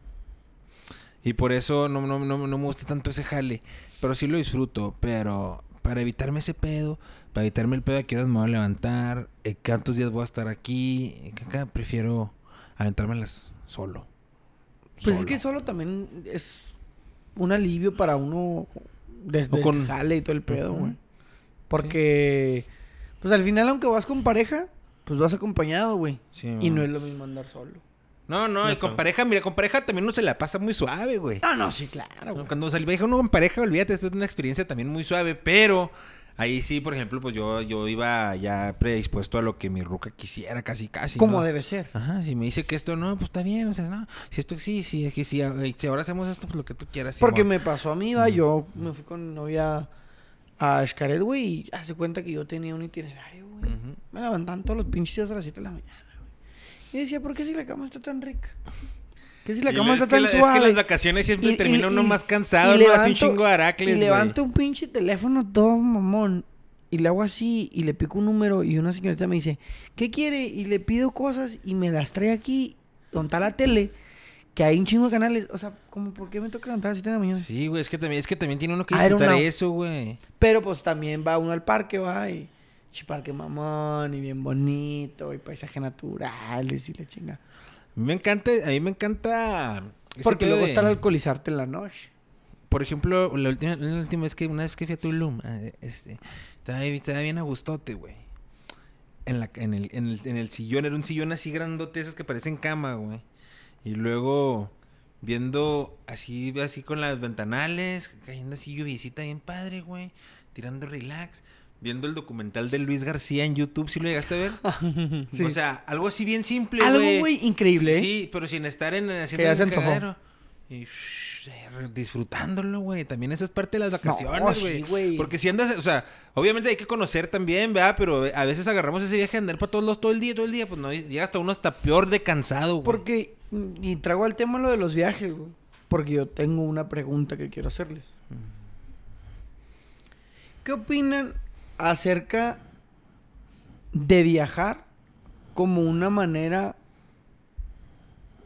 Y por eso no, no, no, no me gusta tanto ese jale. Pero sí lo disfruto. Pero para evitarme ese pedo, para evitarme el pedo de qué horas me voy a levantar, eh, cuántos días voy a estar aquí, acá prefiero aventármelas solo. Pues solo. Es que solo también es un alivio para uno desde con... que sale y todo el pedo, güey. Uh-huh. Porque, sí. Pues al final, aunque vas con pareja, pues vas acompañado, güey. Sí, y man. No es lo mismo andar solo. No, no, no y con pareja, mira, con pareja también uno se la pasa muy suave, güey. No, no, sí, claro, güey. Cuando salí uno con pareja, olvídate, esto es una experiencia también muy suave, pero... Ahí sí, por ejemplo, pues yo, yo iba ya predispuesto a lo que mi ruca quisiera, casi, casi. Como ¿no? debe ser. Ajá, si me dice que esto no, pues está bien, o sea, no. Si esto sí, sí, es que sí, si ahora hacemos esto, pues lo que tú quieras. Porque sí, me pasó a mí, va, mm. yo me fui con mi novia a Xcaret, güey, y hace cuenta que yo tenía un itinerario, güey. Uh-huh. Me levantaban todos los pinches días a las siete de la mañana, güey. Y decía, ¿por qué si la cama está tan rica? Que si la cama está tan la, suave. Es que las vacaciones siempre y, termina y, uno y, más cansado, uno hace un chingo de aracles, y levanto un pinche teléfono todo mamón. Y le hago así, y le pico un número, y una señorita me dice, ¿qué quiere? Y le pido cosas, y me las trae aquí, donde está la tele, que hay un chingo de canales. O sea, como, ¿por qué me toca levantar a las siete de la mañana? Sí, güey, es que también, es que también tiene uno que disfrutar eso, güey. Pero pues también va uno al parque, va, y... Parque mamón, y bien bonito, y paisajes naturales, y la chinga. Me encanta, a mí me encanta... Porque luego de... estar alcoholizarte en la noche. Por ejemplo, la última, la última vez que... Una vez que fui a Tulum, este... Estaba, estaba bien a gustote, güey. En, la, en, el, en, el, en el sillón. Era un sillón así grandote, esos que parecen cama, güey. Y luego... Viendo así, así con las ventanales. Cayendo así lluviecita bien padre, güey. Tirando relax. Viendo el documental de Luis García en YouTube. ¿Sí lo llegaste a ver? Sí. O sea, algo así bien simple, güey. Algo, güey, increíble. Sí, sí, pero sin estar en... haciendo que ya se antojó. Y... disfrutándolo, güey. También eso es parte de las vacaciones, güey. No, porque si andas, o sea, obviamente hay que conocer también, ¿verdad? Pero a veces agarramos ese viaje de andar para todos lados todo el día, todo el día. Pues no, llega hasta uno hasta peor de cansado, güey. Porque, y traigo al tema lo de los viajes, güey. Porque yo tengo una pregunta que quiero hacerles. ¿Qué opinan acerca de viajar como una manera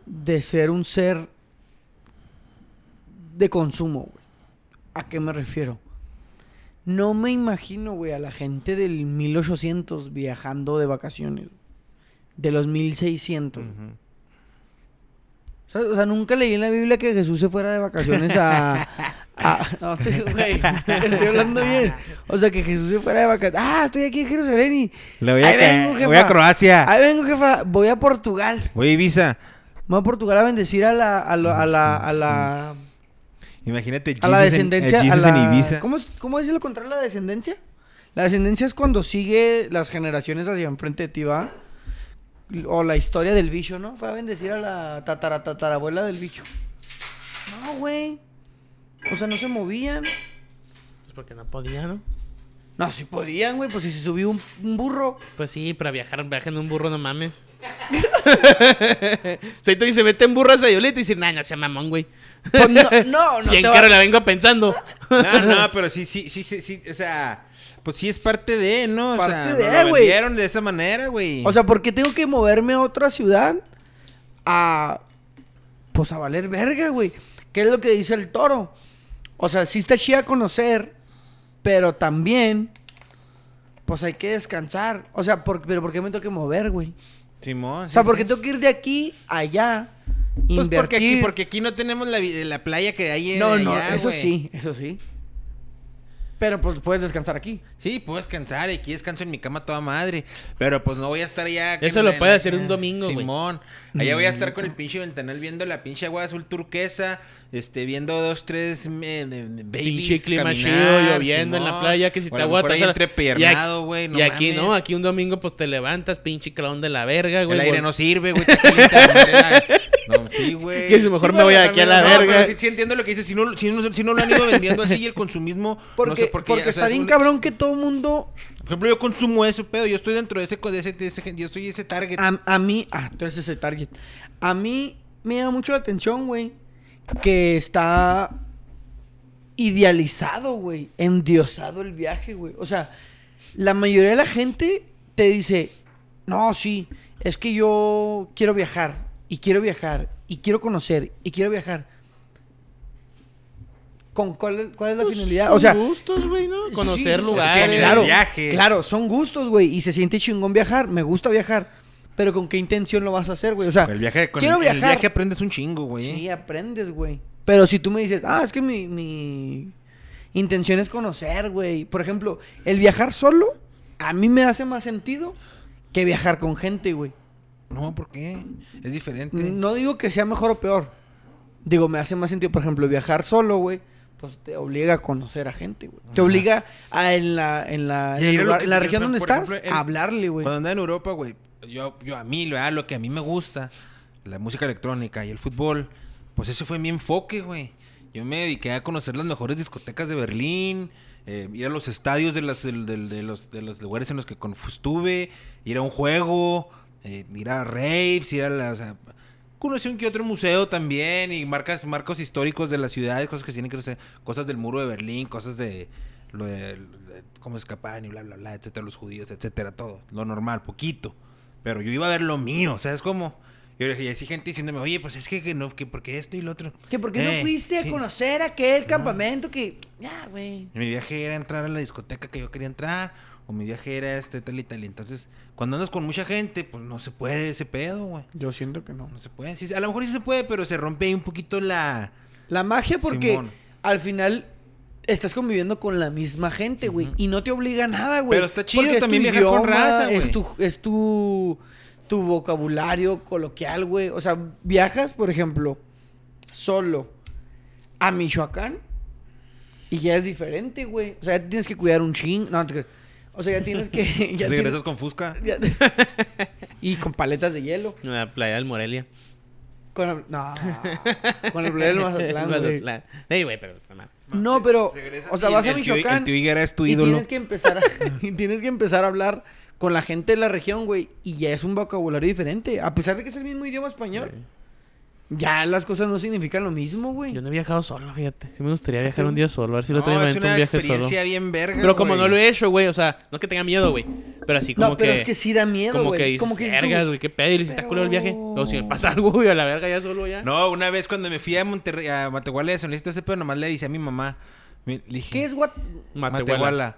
de ser un ser de consumo, güey? ¿A qué me refiero? No me imagino, güey, a la gente del mil ochocientos viajando de vacaciones. De los mil seiscientos. Uh-huh. ¿Sabes? O sea, nunca leí en la Biblia que Jesús se fuera de vacaciones a... Ah, no, güey, estoy hablando bien. O sea, que Jesús se fuera de vacaciones. Ah, estoy aquí en Jerusalén y... Le voy a, ahí vengo, jefa. Voy a Croacia. Ahí vengo, jefa. Voy a Portugal. Voy a Ibiza. Voy a Portugal a bendecir a la... A la... A la, a la... Imagínate, Jesus a la descendencia, en, a la... en Ibiza. ¿Cómo, ¿Cómo es lo contrario a la descendencia? La descendencia es cuando sigue las generaciones hacia enfrente de ti, ¿va? O la historia del bicho, ¿no? Fue a bendecir a la tataratatarabuela del bicho. No, güey. O sea, no se movían. Pues porque no podían, ¿no? No, sí podían, güey. Pues si se subió un, un burro. Pues sí, para viajar, viajan en un burro, no mames. Soy tú y se mete en burro a Sayulita y dice, nah, no sea mamón, güey. Pues no, no, no. Si en carro la vengo pensando. No, no, pero sí, sí, sí, sí, sí. O sea, pues sí es parte de, ¿no? O parte sea, de, güey. No lo de esa manera, güey. O sea, ¿por qué tengo que moverme a otra ciudad a... pues a valer verga, güey? ¿Qué es lo que dice el toro? O sea, sí está chida conocer, pero también, pues hay que descansar. O sea, por, pero ¿por qué me tengo que mover, güey? Simón. Sí, o sea, sí, ¿por qué sí. tengo que ir de aquí a allá? Pues invertir. Porque aquí, porque aquí no tenemos la, la playa que hay en no, allá, No, no, eso güey. sí, eso sí. Pero pues puedes descansar aquí. Sí, puedo descansar. Aquí descanso en mi cama toda madre. Pero pues no voy a estar allá. Eso lo puede hacer un domingo, güey. Simón. Allá voy a estar con el pinche ventanal viendo la pinche agua azul turquesa. Este, viendo dos, tres eh, babies. Pinche clima chido, lloviendo Simón. En la playa. Que si te aguantas. Entrepiernado, güey. No y aquí mames. No, aquí un domingo pues te levantas, pinche clown de la verga, güey. El aire no sirve, güey. No, sí, güey. Que si mejor sí, me voy aquí a la no, verga. Pero sí, sí entiendo lo que dices. Si no, si, no, si no lo han ido vendiendo así y el consumismo. Porque, no sé por qué, porque o sea, está bien es un... cabrón que todo mundo. Por ejemplo, yo consumo eso, pedo. Yo estoy dentro de ese. De ese, de ese yo estoy ese target. A, a mí. Ah, tú eres ese target. A mí me llama mucho la atención, güey. Que está idealizado, güey. Endiosado el viaje, güey. O sea, la mayoría de la gente te dice: no, sí, es que yo quiero viajar. Y quiero viajar, y quiero conocer, y quiero viajar. ¿Con cuál, cuál es la pues finalidad? Son o sea, gustos, güey, ¿no? Conocer sí, lugares, claro, viaje. Claro, son gustos, güey, y se siente chingón viajar, me gusta viajar, pero ¿con qué intención lo vas a hacer, güey? O sea, el viaje, con quiero el, viajar. El viaje aprendes un chingo, güey. Sí, aprendes, güey. Pero si tú me dices, ah, es que mi, mi intención es conocer, güey. Por ejemplo, el viajar solo a mí me hace más sentido que viajar con gente, güey. No, ¿por qué? Es diferente. No digo que sea mejor o peor. Digo, me hace más sentido, por ejemplo, viajar solo, güey. Pues te obliga a conocer a gente, güey. Te obliga a en la, en la, en lugar, que, en la región donde estás ejemplo, el, a hablarle, güey. Cuando andaba en Europa, güey, yo, yo a mí, ¿verdad? Lo que a mí me gusta, la música electrónica y el fútbol, pues ese fue mi enfoque, güey. Yo me dediqué a conocer las mejores discotecas de Berlín, eh, ir a los estadios de, las, de, de, de, los, de los lugares en los que estuve, ir a un juego... Eh, ir a raves, ir a la... O sea, conocí un que otro museo también y marcas, marcos históricos de las ciudades, cosas que tienen que ver, cosas del muro de Berlín, cosas de lo de, de cómo escapaban y bla, bla, bla, etcétera, los judíos, etcétera, todo. Lo normal, poquito. Pero yo iba a ver lo mío, o sea, es como... Yo le dije, sí, gente diciéndome, oye, pues es que, que no, que porque esto y lo otro. Que porque eh, no fuiste sí. a conocer aquel no. campamento que... Ya, güey. Mi viaje era entrar a la discoteca que yo quería entrar... O mi viaje era este, tal y tal. Entonces, cuando andas con mucha gente, pues no se puede ese pedo, güey. Yo siento que no. No se puede. Sí, a lo mejor sí se puede, pero se rompe ahí un poquito la... La magia porque Simón. Al final estás conviviendo con la misma gente, güey. Uh-huh. Y no te obliga a nada, güey. Pero está chido porque también viajar idioma, con raza, güey. Es tu, es tu, tu vocabulario coloquial, güey. O sea, viajas, por ejemplo, solo a Michoacán y ya es diferente, güey. O sea, ya tienes que cuidar un chin. No, te O sea, ya tienes que... Ya regresas tienes, con Fusca. Ya, y con paletas de hielo. La playa del Morelia. Con el... No. Con el Bled del Mazatlán, güey. Ey, güey, pero... No, pero... O sea, vas a Michoacán... El Twitter es tu ídolo. Y tienes que empezar a... y tienes que empezar a hablar con la gente de la región, güey. Y ya es un vocabulario diferente. A pesar de que es el mismo idioma español. Güey. Ya las cosas no significan lo mismo, güey. Yo no he viajado solo, fíjate. Sí me gustaría viajar un día solo. A ver si lo traigo en un viaje solo. Es una experiencia bien verga, pero como güey. No lo he hecho, güey. O sea, no es que tenga miedo, güey. Pero así como que... No, pero que, es que sí da miedo, como güey. Que dices, como que... Vergas, tú... güey. Qué pedo. Y les pero... está culo el viaje. No, si me pasa algo, güey. A la verga ya solo, ya. No, una vez cuando me fui a Monterrey... A Matehuala de San Luis Potosí, pero nomás le avisé a mi mamá. Le dije... ¿Qué es what... Matehuala? Matehuala.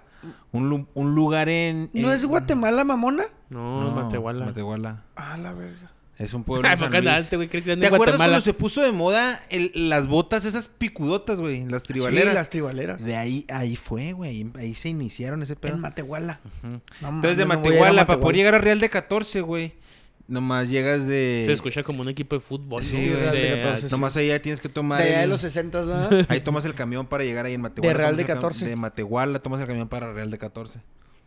Un, un lugar en, en... ¿No es Guatemala, mamona? No, no Matehuala. Matehuala. Ah, la verga. Es un pueblo de San Luis. Alta, güey, ¿te Guatemala? Acuerdas cuando se puso de moda el, las botas esas picudotas, güey? Las tribaleras. Sí, las tribaleras. De ahí, ahí fue, güey. Ahí se iniciaron ese pedo. En Matehuala. Uh-huh. No, entonces, de Matehuala, no para poder llegar a Real de Catorce, güey. Nomás llegas de... Se escucha como un equipo de fútbol. Sí, güey. De... De... Nomás allá tienes que tomar... De allá el... de los sesentas, ¿verdad? Ahí tomas el camión para llegar ahí en Matehuala. De Real de Catorce. Cam... De Matehuala tomas el camión para Real de Catorce.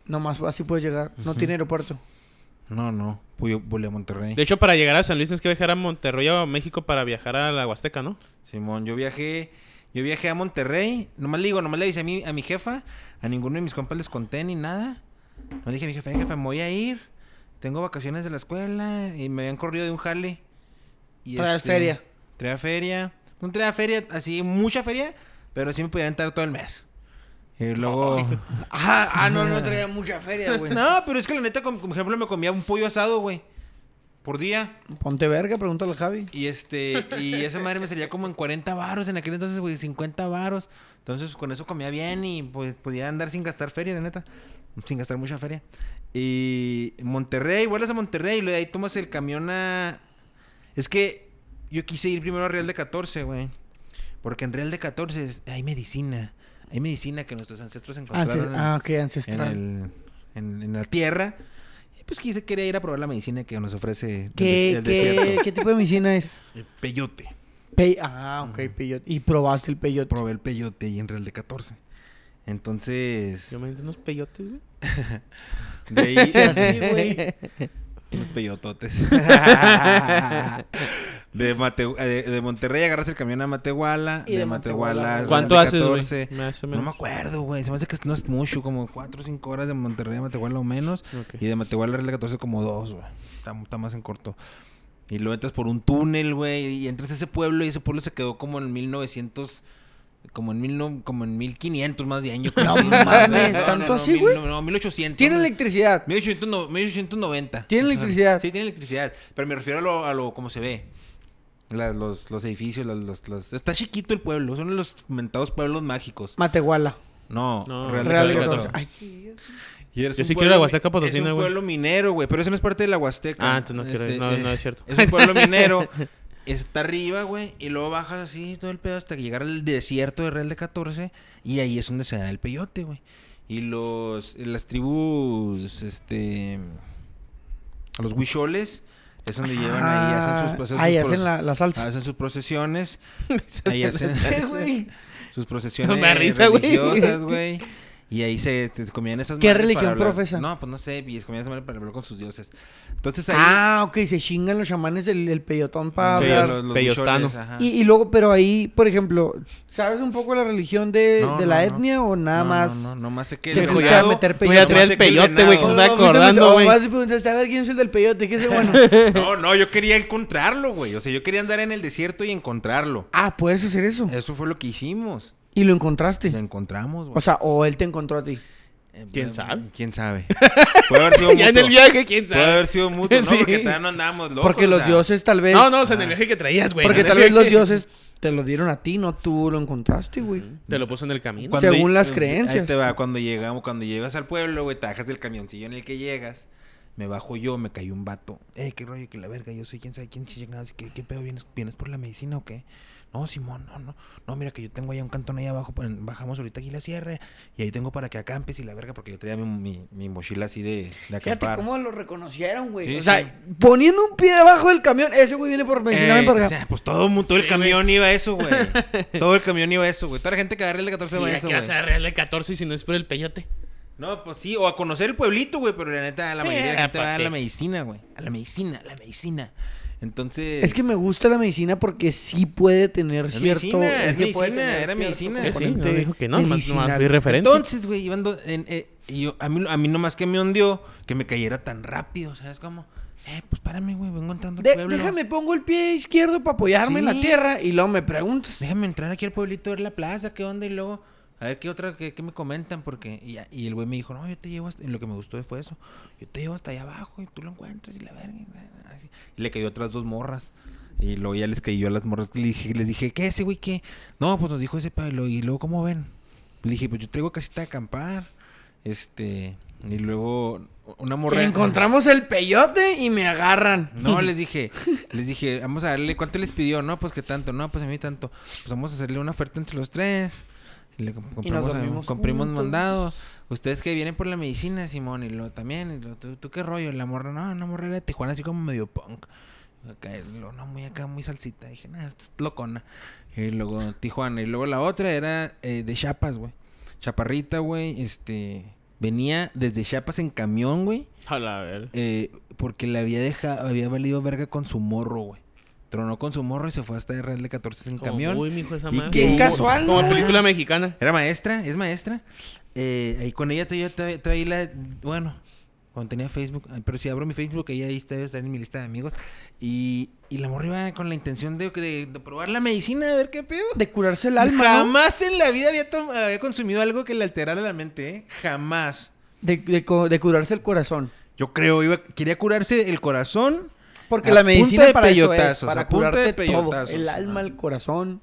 Nomás así puedes llegar. No tiene aeropuerto. No, no. Puyo, Puyo, Monterrey. De hecho, para llegar a San Luis tienes que viajar a Monterrey o a México para viajar a la Huasteca, ¿no? Simón, yo viajé... Yo viajé a Monterrey. Nomás le digo, nomás le dice a mí, a mi jefa. A ninguno de mis compas les conté ni nada. No dije a mi jefa, jefa, me voy a ir... Tengo vacaciones de la escuela y me habían corrido de un jale. Y traía este, feria. Traía feria. No traía feria, así, mucha feria, pero sí me podía entrar todo el mes. Y luego... Oh, ah, ah, no, no traía mucha feria, güey. No, pero es que la neta, como, por ejemplo, me comía un pollo asado, güey. Por día. Ponte verga, pregúntale a Javi. Y este, y esa madre me salía como en cuarenta varos en aquel entonces, güey, cincuenta varos. Entonces, con eso comía bien y pues podía andar sin gastar feria, la neta. Sin gastar mucha feria. Y Monterrey, vuelas a Monterrey y luego de ahí tomas el camión a... Es que yo quise ir primero a Real de Catorce, güey. Porque en Real de Catorce es... hay medicina. Hay medicina que nuestros ancestros encontraron. Ah, ok, ancestral. En, el... en, en la tierra. Y pues quise, quería ir a probar la medicina que nos ofrece ¿Qué, el qué, ¿qué tipo de medicina es? El peyote. Pe... Ah, ok, peyote. ¿Y probaste el peyote? Probé el peyote y en Real de Catorce. Entonces... Yo me metí unos peyotes, güey. De ahí... Sí, así, güey. Unos peyototes. de, Mate... de, de Monterrey agarras el camión a Matehuala. De, de Matehuala... Matehuala. ¿Cuánto haces, güey? No me acuerdo, güey. Se me hace que no es mucho. Como cuatro o cinco horas de Monterrey a Matehuala o menos. Okay. Y de Matehuala a Real de Catorce como dos, güey. Está, está más en corto. Y luego entras por un túnel, güey. Y entras a ese pueblo. Y ese pueblo se quedó como en mil novecientos... Como en, mil, no, como en mil quinientos más de años. No, sí, mames, no, ¿tanto no, no, así, güey? No, no, mil ochocientos. ¿Tiene electricidad? mil ochocientos noventa. ¿Tiene electricidad? Sí, tiene electricidad. Pero me refiero a lo, a lo como se ve. Las, los, los edificios, las, los, los... Está chiquito el pueblo. Son los mentados pueblos mágicos. Matehuala. No, no Real, Real de Catorce. Ay, Dios. Y yo sí pueblo, quiero la Huasteca Potosina, güey. Es un pueblo wey. minero, güey. Pero eso no es parte de la Huasteca. Ah, entonces no quiero este, no, no, es cierto. Es un pueblo minero. Está arriba, güey, y luego bajas así todo el pedo hasta que llegar al desierto de Real de Catorce y ahí es donde se da el peyote, güey. Y los las tribus, este, los huicholes, es donde llevan ah, ahí, hacen sus procesiones. Ahí hacen la, la salsa. Hacen sus procesiones. Ahí hacen güey. sus procesiones no risa, religiosas, güey. Y ahí se, se comían esas... ¿Qué religión profesan? No, pues no sé. Y comían esas madres para hablar con sus dioses. Entonces ahí... Ah, ok. Se chingan los chamanes el, el peyotón para el hablar. Los, los peyotanos. Y, y luego, pero ahí, por ejemplo... ¿Sabes un poco la religión de, no, de no, la etnia no. o nada no, más? No, no, no. Nomás sé que... Te voy a meter peyote. Voy a traer el peyote, güey. Que se me está acordando, güey. Vas a preguntar, a ver, ¿quién es el del peyote? ¿Qué es el bueno? No, no. Yo quería encontrarlo, güey. O sea, yo quería andar en el desierto y encontrarlo. Ah, ¿puedes hacer eso? Eso fue lo que hicimos. ¿Y lo encontraste? Lo encontramos, güey. O sea, ¿o él te encontró a ti? ¿Quién sabe? ¿Quién sabe? Puede haber sido mutuo. Ya en el viaje, ¿quién sabe? Puede haber sido mutuo, ¿no? Sí. Porque tal no andábamos locos. Porque los o sea. dioses tal vez... No, no, o sea, en el viaje que traías, güey. Porque tal vez los dioses te lo dieron a ti, no tú lo encontraste, güey. Te lo puso en el camino. Cuando Según y, las creencias. Ahí te va, cuando llegamos, cuando llegas al pueblo, güey, te bajas del camioncillo en el que llegas. Me bajo yo, me cayó un vato. Eh, qué rollo, que la verga, yo soy quién sabe quién chingados. ¿Qué, qué pedo? ¿Vienes, ¿Vienes por la medicina o qué? No, Simón, no, no. No, mira que yo tengo allá un cantón ahí abajo. Bajamos ahorita aquí la sierra. Y ahí tengo para que acampes y la verga. Porque yo traía mi, mi, mi mochila así de, de acampar. Fíjate cómo lo reconocieron, güey. Sí, o sea, sí. Poniendo un pie abajo del camión. Ese güey viene por medicina. Eh, o sea, pues todo, todo sí, el camión güey. iba a eso, güey. Todo el camión iba a eso, güey. Toda la gente que agarra el catorce sí, va a eso, güey. Sí, que vas a agarrar el catorce si no es por el peyote. No, pues sí. O a conocer el pueblito, güey. Pero la neta, la mayoría eh, de la gente pues, va sí. a la medicina, güey. A la medicina, a la medicina. Entonces... Es que me gusta la medicina porque sí puede tener es cierto... Medicina, es que medicina, puede tener era medicina. Sí, no dijo que no, nomás, nomás fui referente. Entonces, güey, llevando... En, eh, yo, a, mí, a mí nomás que me hundió que me cayera tan rápido, ¿sabes cómo? Eh, pues párame, güey, vengo entrando al de, pueblo. Déjame, pongo el pie izquierdo para apoyarme sí. en la tierra y luego me preguntas. Déjame entrar aquí al pueblito a ver la plaza, qué onda, y luego... A ver qué otra, qué, qué me comentan, porque... Y, y el güey me dijo, no, yo te llevo hasta... Lo que me gustó fue eso. Yo te llevo hasta allá abajo y tú lo encuentras y la verga. Y le cayó otras dos morras. Y luego ya les cayó a las morras. Les dije, les dije ¿qué ese güey qué? No, pues nos dijo ese Pablo. Y luego, ¿cómo ven? Le dije, pues yo traigo casita de acampar. Este... Y luego una morra... Encontramos el peyote y me agarran. No, les dije, les dije, vamos a darle... ¿Cuánto les pidió? No, pues que tanto. No, pues a mí tanto. Pues vamos a hacerle una oferta entre los tres... Le compramos, compramos mandado. Ustedes que vienen por la medicina, Simón, y lo también, y lo, ¿tú, tú qué rollo? La morra, no, una morra era de Tijuana, así como medio punk. Acá, lo, no, muy acá, muy salsita. Dije, nah, esta es locona. Y luego Tijuana, y luego la otra era eh, de Chiapas, güey. Chaparrita, güey, este... Venía desde Chiapas en camión, güey. A la ver. Eh, porque le había dejado, había valido verga con su morro, güey. Tronó con su morro y se fue hasta Real de Catorce en camión. Uy, mijo, esa madre. Y qué casual. Como película mexicana. Era maestra, es maestra. Eh, ahí con ella todavía, todavía, todavía la... Bueno, cuando tenía Facebook. Pero si abro mi Facebook, ella ahí está, está en mi lista de amigos. Y, y la morra iba con la intención de, de, de probar la medicina, a ver qué pedo. De curarse el alma. Jamás en la vida había, tom- había consumido algo que le alterara la mente, ¿eh? Jamás. De, de, de curarse el corazón. Yo creo, iba, quería curarse el corazón... Porque a la medicina para eso es, para curarte todo, el alma, ah. el corazón,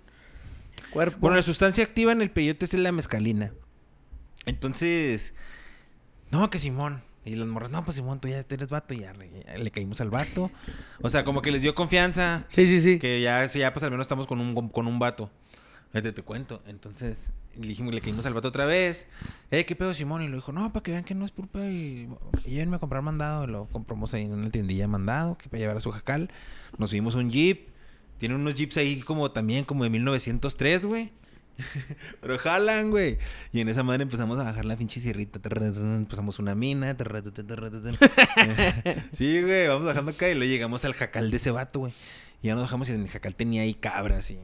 el cuerpo. Bueno, la sustancia activa en el peyote es la mezcalina. Entonces, no, que Simón. Y los morros, no, pues Simón, tú ya eres vato, ya le, le caímos al vato. O sea, como que les dio confianza. Sí, sí, sí. Que ya, ya pues al menos estamos con un, con un vato. Te, te cuento. Entonces, le dijimos, le caímos al vato otra vez. Eh, ¿qué pedo, Simón? Y lo dijo, no, para que vean que no es pulpa. Y, y llévenme a comprar mandado. Lo compramos ahí en una tiendilla de mandado, que para llevar a su jacal. Nos subimos un jeep. Tiene unos jeeps ahí como también, como de mil novecientos tres, güey. Pero jalan, güey. Y en esa madre empezamos a bajar la pinche sierrita. Empezamos una mina. Sí, güey, vamos bajando acá. Y luego llegamos al jacal de ese vato, güey. Y ya nos bajamos y en el jacal tenía ahí cabras y...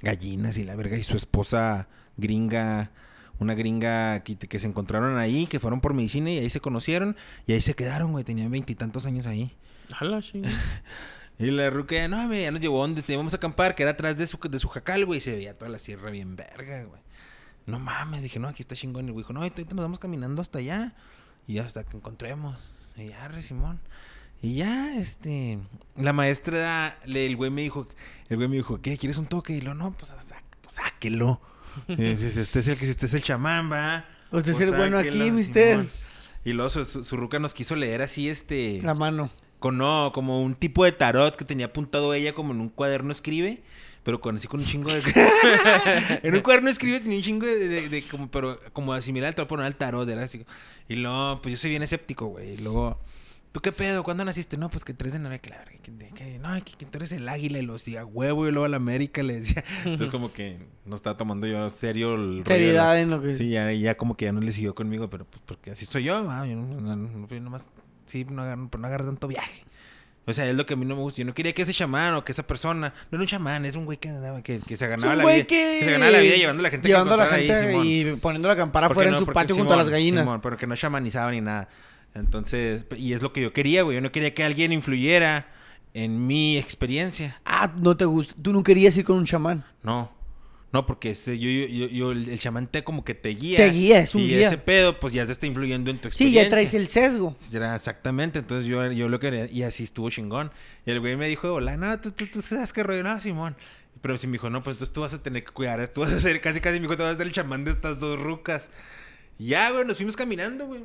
gallinas y la verga, y su esposa gringa, una gringa que, que se encontraron ahí, que fueron por medicina y ahí se conocieron y ahí se quedaron, güey, tenían veintitantos años ahí. Jala, sí. Y la ruca, no, güey, ya nos llevó donde íbamos a acampar, que era atrás de su, de su jacal, güey, y se veía toda la sierra bien verga, güey. No mames, dije, no, aquí está chingón. Y el güey dijo, no, ahorita nos vamos caminando hasta allá y hasta que encontremos. Y ya, re Simón. Y ya, este... La maestra... Le, el güey me dijo... El güey me dijo... ¿Qué? ¿Quieres un toque? Y lo no, pues, sa- pues sáquelo. Este es, el, este es el chamán, ¿va? Usted es el bueno aquí, mister. Y luego su, su, su ruca nos quiso leer así, este... La mano. Con, no, como un tipo de tarot que tenía apuntado ella como en un cuaderno escribe... Pero con así con un chingo de... en un cuaderno escribe, tenía un chingo de... de, de como, pero como asimilar al tarot, pero no al tarot, era así. Y luego... Pues yo soy bien escéptico, güey. Y luego... ¿Tú qué pedo? ¿Cuándo naciste? No, pues que tres de noviembre, que la verga. No, que, que tú eres el águila y los decía huevo y luego a la América le decía. Entonces como que no estaba tomando yo serio el seriedad rollo, en lo que... Sí, ya, ya como que ya no le siguió conmigo, pero pues porque así soy yo, ¿no? Yo no, no, no, nomás... Sí, no agarro, no agarro tanto viaje. O sea, es lo que a mí no me gusta. Yo no quería que ese chamán o que esa persona... No era un chamán, era un güey que, que, que se ganaba la vida. Que... que se ganaba la vida llevando a la gente llevando a la gente ahí, y poniendo la campana afuera no, en su patio Simón, junto a las gallinas. Simón, porque no chamanizaba ni nada. Entonces, y es lo que yo quería, güey. Yo no quería que alguien influyera en mi experiencia. Ah, no te gusta. ¿Tú no querías ir con un chamán? No. No, porque ese, yo, yo, yo, el, el chamán te como que te guía. Te guía, es un guía. Y ese pedo, pues ya te está influyendo en tu experiencia. Sí, ya traes el sesgo. Exactamente. Entonces yo, yo lo quería. Y así estuvo chingón. Y el güey me dijo, hola, no, tú, tú, tú sabes qué rollo. No, Simón. Pero sí me dijo, no, pues entonces tú vas a tener que cuidar. Tú vas a ser, casi, casi me dijo, tú vas a ser el chamán de estas dos rucas. Y ya, güey, nos fuimos caminando, güey.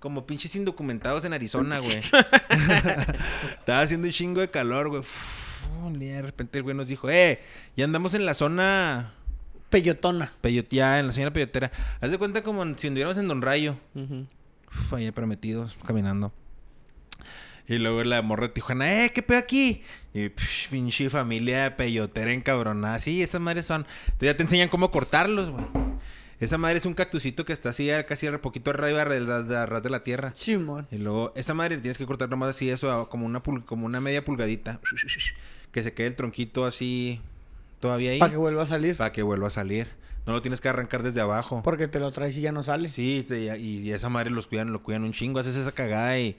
Como pinches indocumentados en Arizona, güey. Estaba haciendo un chingo de calor, güey. Uf, de repente el güey nos dijo, eh, ya andamos en la zona... Peyotona. Peyotea, en la zona peyotera. Haz de cuenta como si anduviéramos en Don Rayo. Uh-huh. Uf, allá prometidos, caminando. Y luego la morra de Tijuana, eh, ¿qué pedo aquí? Y psh, pinche familia peyotera encabronada. Sí, esas madres son... Entonces ya te enseñan cómo cortarlos, güey. Esa madre es un cactusito que está así casi poquito arriba de la, de la ras de la tierra. Sí, amor. Y luego, esa madre tienes que cortar nomás así eso, como una, pul- como una media pulgadita. Que se quede el tronquito así todavía ahí. Para que vuelva a salir. Para que vuelva a salir. No lo tienes que arrancar desde abajo. Porque te lo traes y ya no sale. Sí, te, y, y esa madre los cuidan, lo cuidan un chingo. Haces esa cagada y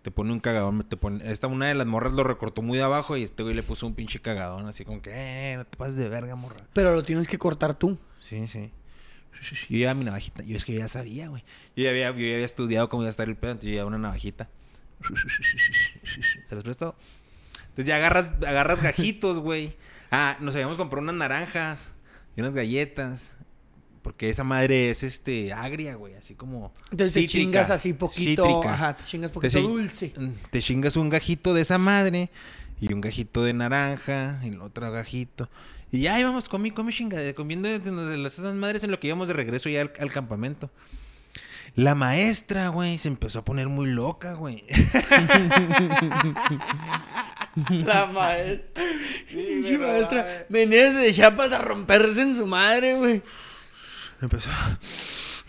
te pone un cagadón. Te pone... Esta, una de las morras lo recortó muy de abajo y este güey le puso un pinche cagadón. Así como que, eh, no te pases de verga, morra. Pero lo tienes que cortar tú. Sí, sí. Yo llevaba mi navajita. Yo es que yo ya sabía, güey. Yo ya había, yo ya había estudiado cómo iba a estar el pedo. Entonces yo llevaba una navajita. ¿Se los prestó? Entonces ya agarras, agarras gajitos, güey. Ah, nos habíamos comprado unas naranjas y unas galletas. Porque esa madre es este agria, güey. Así como entonces cítrica, te chingas así poquito. Cítrica. Ajá, te chingas poquito te, dulce. Te chingas un gajito de esa madre. Y un gajito de naranja. Y otro gajito. Y ya íbamos comi, comi chingada, comiendo de las esas madres en lo que íbamos de regreso ya al, al campamento. La maestra, güey, se empezó a poner muy loca, güey. La maestra. Sí, sí, maestra. Venía desde Chiapas a romperse en su madre, güey. Empezó.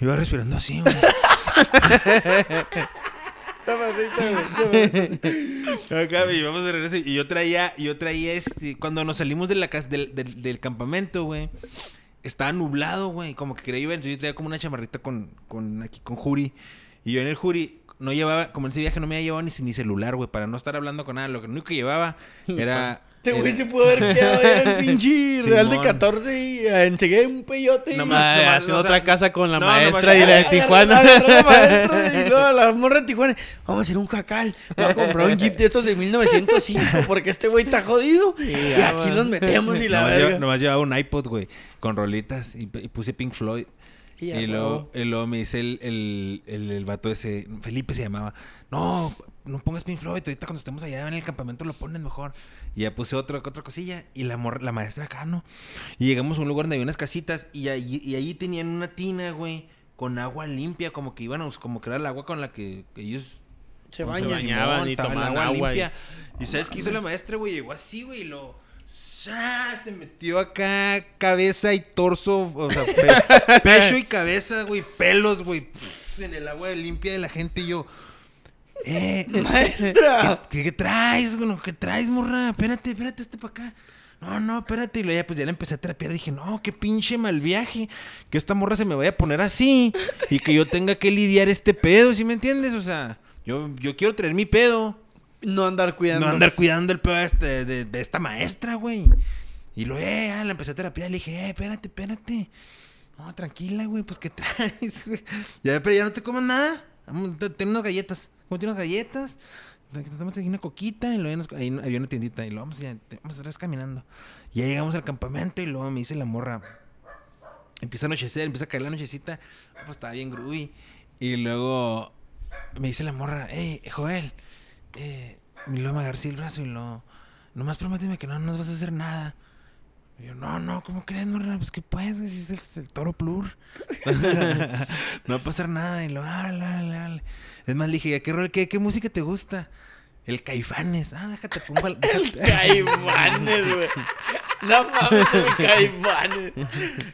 Iba respirando así, güey. Acá me llevamos de regreso. Y yo traía, yo traía este. Cuando nos salimos de la casa del, del, del campamento, güey. Estaba nublado, güey. Como que quería llover. Entonces yo traía como una chamarrita con, con aquí con Juri. Y yo en el Juri no llevaba, como en ese viaje no me había llevado ni, ni celular, güey, para no estar hablando con nada. Lo único que llevaba era. Este güey se pudo haber quedado en el pinche Real de Catorce y ensegué un peyote. No, y... Nomás, nomás, haciendo no, otra sea... casa con la no, maestra nomás, y la de Tijuana. Agarró, agarró la maestra y luego la morra de Tijuana. Vamos a hacer un jacal. Voy a comprar un jeep de estos de mil novecientos cinco porque este güey está jodido. Sí, y ya, aquí man. Los metemos y la nomás verga. Lleva, nomás llevaba un iPod, güey, con rolitas y, y puse Pink Floyd. Y, y, luego, y luego me dice el, el, el, el vato ese, Felipe se llamaba. No... No pongas Pink Floyd, ahorita cuando estemos allá en el campamento lo ponen mejor. Y ya puse otra, otra cosilla. Y la, mor- la maestra acá, ¿no? Y llegamos a un lugar donde había unas casitas. Y allí, y allí tenían una tina, güey, con agua limpia. Como que iban a... Como que era el agua con la que ellos... Se, bañan, se bañaban y tomaban agua, agua limpia. Y, ¿y sabes qué hizo la maestra, güey? Llegó así, güey, y lo... ¡Sha! Se metió acá cabeza y torso. O sea, pe- pecho y cabeza, güey. Pelos, güey. En el agua limpia de la gente y yo... Eh, maestra, ¿qué, qué, qué traes? Bueno, ¿qué traes, morra? Espérate, espérate, este para acá. No, no, espérate. Y luego ya, pues ya la empecé a terapiar. Dije, no, qué pinche mal viaje. Que esta morra se me vaya a poner así y que yo tenga que lidiar este pedo, ¿sí me entiendes? O sea, yo, yo quiero traer mi pedo. No andar cuidando. No andar cuidando el pedo este, de, de esta maestra, güey. Y luego eh, ya la empecé a terapiar. Le dije, eh, espérate, espérate. No, tranquila, güey, pues ¿qué traes, güey? Ya, pero ya no te comas nada. Ten unas galletas. Compré unas galletas, una coquita y luego ahí había una tiendita y lo vamos, ya, vamos a ir caminando. Ya llegamos al campamento y luego me dice la morra, empieza a anochecer, empieza a caer la nochecita, pues estaba bien groovy. Y luego me dice la morra, hey, Joel, eh, y luego me agarré así el brazo y lo, nomás prométeme que no nos vas a hacer nada. Y yo, no, no, ¿cómo crees, morra? Pues, ¿qué puedes, güey? Si es el, el toro plur. No va a pasar nada. Y lo, ah, la, la, la. Es más, le dije, ¿qué, rol, qué, ¿qué música te gusta? El Caifanes. Ah, déjate, pongo el... el Caifanes, güey. No mames, el Caifanes.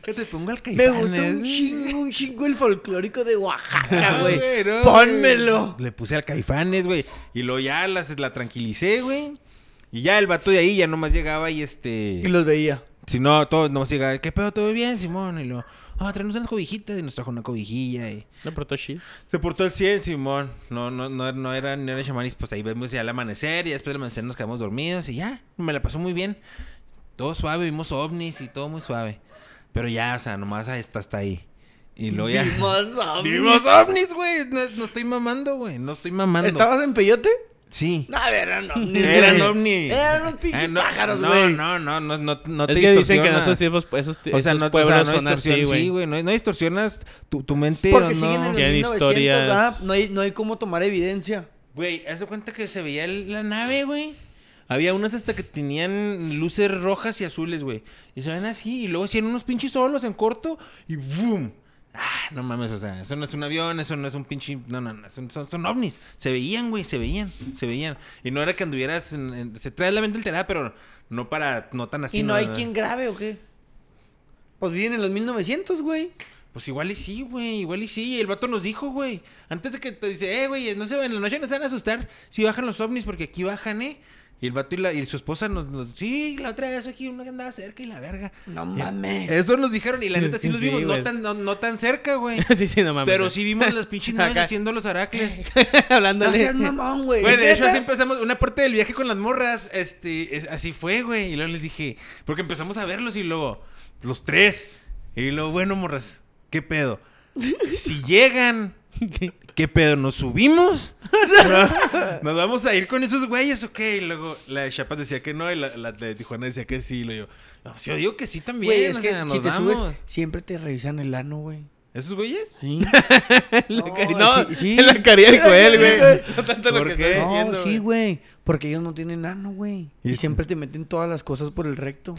Déjate, pongo el Caifanes. Me gusta un chingo, un chingo el folclórico de Oaxaca, güey. No, no, pónmelo. Le puse al Caifanes, güey. Y lo ya la, la tranquilicé, güey. Y ya el vato de ahí ya nomás llegaba y este... Y los veía. Si no, todos nomás llegaban, ¿qué pedo? ¿Todo bien, Simón? Y luego, ah, oh, traemos unas cobijitas. Y nos trajo una cobijilla y... Se portó chido. Se portó el cien, Simón. No, no, no, no era, no era chamanis. Pues ahí vemos ya el amanecer. Y después del amanecer nos quedamos dormidos. Y ya, me la pasó muy bien. Todo suave, vimos ovnis y todo muy suave. Pero ya, o sea, nomás hasta, hasta ahí. Y luego ya... Vimos ovnis. Vimos ovnis, güey. No, no estoy mamando, güey. No estoy mamando. ¿Estabas en peyote? Sí. No, eran ovnis. Eran ovnis. Eran unos pinches eh, no, pájaros, güey. No, no, no, no, no te distorsionas. Es que dicen que en esos tiempos, esos, t- o sea, esos no, pueblos o sea, no son así, güey. Sí, güey. No, no distorsionas tu, tu mente. Porque no, siguen en los mil novecientos, historias. Ah, no hay, no hay cómo tomar evidencia. Güey, haz de cuenta que se veía la nave, güey. Había unas hasta que tenían luces rojas y azules, güey. Y se ven así. Y luego hacían unos pinches solos en corto. Y ¡boom! Ah, no mames, o sea, eso no es un avión, eso no es un pinche... No, no, no, son, son, son ovnis. Se veían, güey, se veían, se veían. Y no era que anduvieras... En, en, se trae la mente alterada, pero no para... No tan así. ¿Y no, no hay no, quien grabe o qué? Pues vienen los mil novecientos, güey. Pues igual y sí, güey, igual y sí. Y el vato nos dijo, güey, antes de que te dice, eh, güey, no se van, en la noche nos van a asustar si bajan los ovnis, porque aquí bajan, eh. Y el vato y, la, y su esposa nos, nos... Sí, la otra vez aquí uno que andaba cerca y la verga. No mames. Eso nos dijeron y la neta sí, sí los vimos. Sí, no, tan, no, no tan cerca, güey. Sí, sí, no mames. Pero no. Sí vimos las pinches naves haciendo los aracles. Hablándole. No seas mamón, güey. Güey, de hecho así empezamos una parte del viaje con las morras. Este, es, así fue, güey. Y luego les dije... Porque empezamos a verlos y luego... Los tres. Y luego, bueno, morras, ¿qué pedo? Si llegan... ¿Qué? ¿Qué pedo? ¿Nos subimos? ¿No? ¿Nos vamos a ir con esos güeyes o qué? Y luego la de Chiapas decía que no y la, la de Tijuana decía que sí. Y luego yo, no, si yo digo que sí también. Güey, es o que sea, nos si te vamos. Subes, siempre te revisan el ano, güey. ¿Esos güeyes? Sí. la no, cari- no sí, sí. En la caridad de Joel, güey. No tanto lo que qué? Estoy diciendo, no, sí, güey. Porque ellos no tienen ano, güey. Y, y siempre te meten todas las cosas por el recto.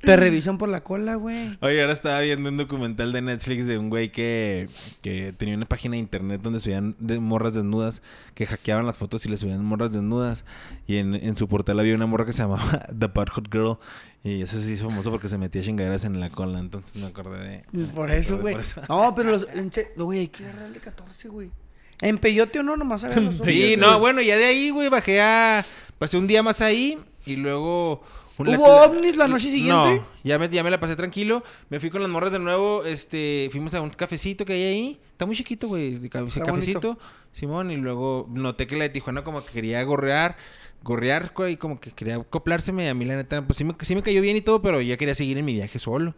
Te revisan por la cola, güey. Oye, ahora estaba viendo un documental de Netflix de un güey que, que tenía una página de internet donde subían de morras desnudas, que hackeaban las fotos y le subían morras desnudas. Y en, en su portal había una morra que se llamaba The Bad Hot Girl. Y eso sí es famoso porque se metía chingaderas en la cola. Entonces me acordé de... Por eso, güey. No, pero los... Güey, hay que ir a Real de Catorce, güey. En Peyote o no, nomás a ver los ojos. Sí, no, bueno, ya de ahí, güey, bajé a... Pasé un día más ahí y luego... ¿Hubo la... ovnis la noche siguiente? No, ya me, ya me la pasé tranquilo. Me fui con las morras de nuevo, este... Fuimos a un cafecito que hay ahí. Está muy chiquito, güey, el cafecito. Bonito. Simón, y luego noté que la de Tijuana como que quería gorrear... Gorrear, güey, como que quería acoplárseme. Y a mí, la neta, pues sí me, sí me cayó bien y todo, pero yo quería seguir en mi viaje solo.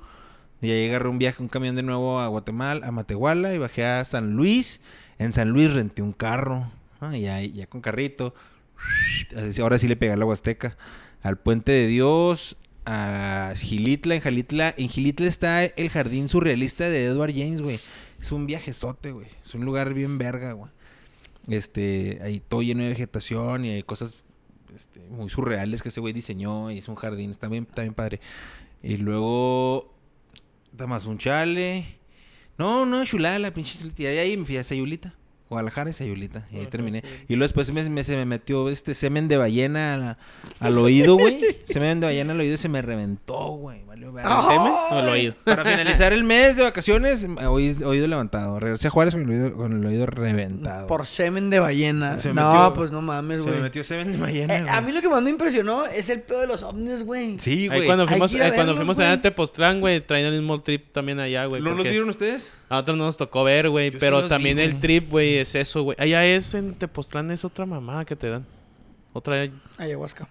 Y ahí agarré un viaje, un camión de nuevo a Guatemala, a Matehuala, y bajé a San Luis... En San Luis renté un carro, ah, ya, ya con carrito. Ahora sí le pegué a la Huasteca. Al Puente de Dios, a Xilitla, en Xilitla. En Xilitla está el jardín surrealista de Edward James, güey. Es un viajezote, güey. Es un lugar bien verga, güey. Este, ahí todo lleno de vegetación y hay cosas este, muy surreales que ese güey diseñó. Y es un jardín, está bien, está bien padre. Y luego, Tamazunchale... No, no, chulada la pinche Sayulita. De ahí me fui a Sayulita, Guadalajara y Sayulita. Y ahí ajá, terminé. Sí. Y luego después me, me, se me metió este semen de ballena a la, al oído, güey. Semen de ballena al oído y se me reventó, güey. ¿Valió ver el semen? No, al oído. Para finalizar el mes de vacaciones, oído, oído levantado. Regresé a Juárez con el oído, con el oído reventado. Por semen de ballena. Se no, metió, pues no mames, güey. Se me metió semen de ballena, eh, a mí lo que más me impresionó es el pedo de los ovnis, güey. Sí, güey. Cuando fuimos, eh, cuando fuimos allá a Tepoztlán, güey, traían el mismo trip también allá, güey. ¿No porque... los dieron ustedes? A nosotros no nos tocó ver, güey, pero sí también vi, el wey. Trip, güey, es eso, güey. Allá es en Tepoztlán, es otra mamada que te dan. Otra... Ayahuasca.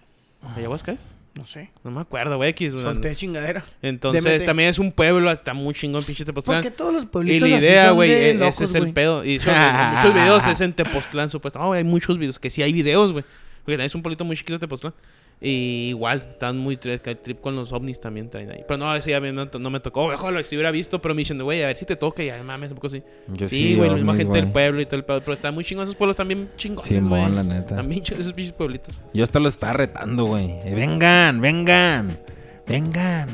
¿Ayahuasca es? No sé. No me acuerdo, güey. Solté chingadera. Entonces, D M T. También es un pueblo, está muy chingón, pinche Tepoztlán. Porque todos los pueblitos y la idea, así son wey, de locos, ese es wey. El pedo. Y son, muchos videos es en Tepoztlán, supuestamente. Oh, hay muchos videos, que sí hay videos, güey. Porque también es un pueblito muy chiquito de Tepoztlán. Y igual, están muy trip, trip con los ovnis también traen ahí. Pero no, ese ya no, no me tocó. Ojalá, si hubiera visto, pero me dicen, güey, a ver si te toca. Ya, mames, un poco así. Yo sí, güey, sí, la misma gente wey. Del pueblo y todo el pedo. Pero están muy chingos esos pueblos también chingones, güey. Sí, mon, la neta. También chingos esos bichos pueblitos. Yo hasta lo estaba retando, güey. Eh, vengan, vengan, vengan.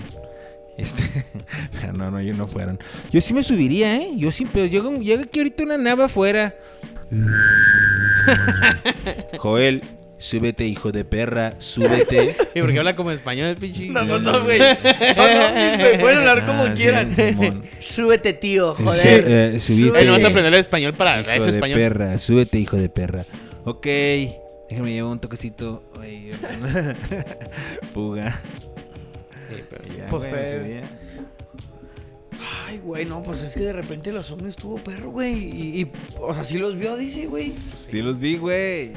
Este... Pero no, no, ellos no fueron. Yo sí me subiría, ¿eh? Yo sí, pero yo, yo aquí ahorita una nave afuera. Joel. Súbete, hijo de perra, súbete. ¿Y por qué habla como español, pinche? No, no, no, güey. Son ovnis, güey. Pueden hablar como ah, quieran. Sí, súbete, tío, joder. Su- uh, súbete. Eh, no vas a aprender el español para hijo ese español. Hijo de perra, súbete, hijo de perra. Ok, déjame llevar un toquecito. Ay, fuga. Sí, pero sí. Ya, pues güey, ay, güey, no, pues es que de repente los ovnis tuvo perro, güey. Y, y, o sea, sí los vio, dice, güey. Sí, sí los vi, güey.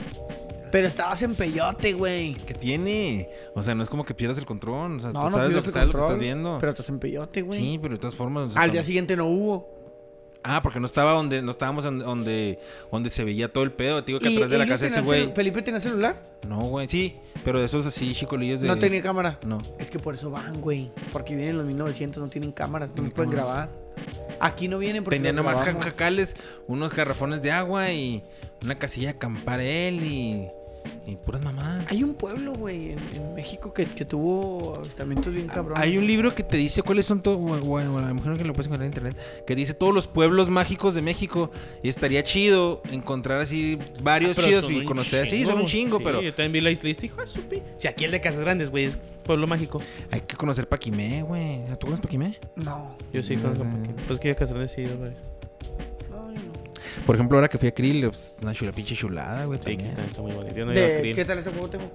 Pero estabas en peyote, güey. ¿Qué tiene? O sea, no es como que pierdas el control. O sea, no, tú no sabes lo que, sabes control, lo que estás viendo. Pero estás en peyote, güey. Sí, pero de todas formas... O sea, al día siguiente no hubo. Ah, porque no estaba donde... No estábamos donde... Donde se veía todo el pedo. Te digo que atrás de la casa ese, güey. Cel- ¿Felipe tenía celular? No, güey. Sí, pero de esos así, chicolillos de... ¿No tenía cámara? No. Es que por eso van, güey. Porque vienen los mil novecientos, no tienen cámaras. No pueden grabar. Aquí no vienen porque... Tenían nomás jacales, unos garrafones de agua y... Una casilla de acampar él y... Y puras mamás. Hay un pueblo, güey, en, en México que, que tuvo avistamientos bien cabrones. Hay un libro que te dice cuáles son todos. Bueno, a lo mejor que lo puedes encontrar en internet. Que dice todos los pueblos mágicos de México. Y estaría chido encontrar así varios ah, chidos y conocer. Chingo. Sí, son un chingo, sí, pero. Yo también vi la isla y dije, hijo, supi. Si aquí el de Casas Grandes, güey, es pueblo mágico. Hay que conocer Paquimé, güey. ¿Tú conoces Paquimé? No. Yo sí conozco no, Paquimé. Pues que de Casas Grandes sí, güey. Por ejemplo, ahora que fui a Krill, pues, una chula, pinche chulada, güey. Sí, que está muy bonita. Yo no de, Krill. ¿Qué tal ese juego, Temo?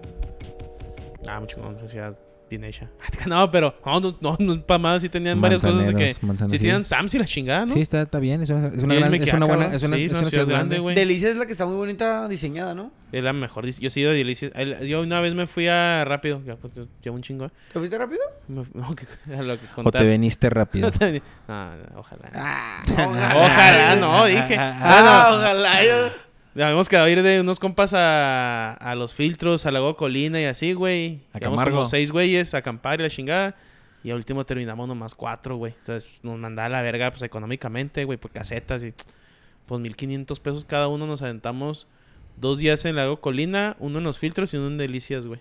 Ah, mucho con una ciudad bien hecha. No, pero, no, no, no, no para más, sí tenían varias cosas de que. Sí, tenían Sams y la chingada, ¿no? Sí, está, está bien. Es una, es una, gran, Mequiaca, es una buena. Es una, sí, es una, una ciudad, ciudad grande, güey. Delicias es la que está muy bonita diseñada, ¿no? Es la mejor. Yo sí he ido a Delicias. Yo una vez me fui a Rápido. Ya, pues, ya un chingo. ¿Te fuiste rápido? Me, no, que, lo que contar. ¿O te veniste rápido? No, no, ojalá. Ah, ojalá. Ojalá, no, dije. Ah, no, ojalá. Habíamos quedado ir de unos compas a, a Los Filtros, a Lago Colina y así, güey. Acabamos como seis güeyes a acampar y la chingada. Y al último terminamos nomás cuatro, güey. Entonces nos mandaba la verga, pues, económicamente, güey, por casetas y... Pues mil quinientos pesos cada uno nos aventamos dos días en Lago Colina, uno en Los Filtros y uno en Delicias, güey.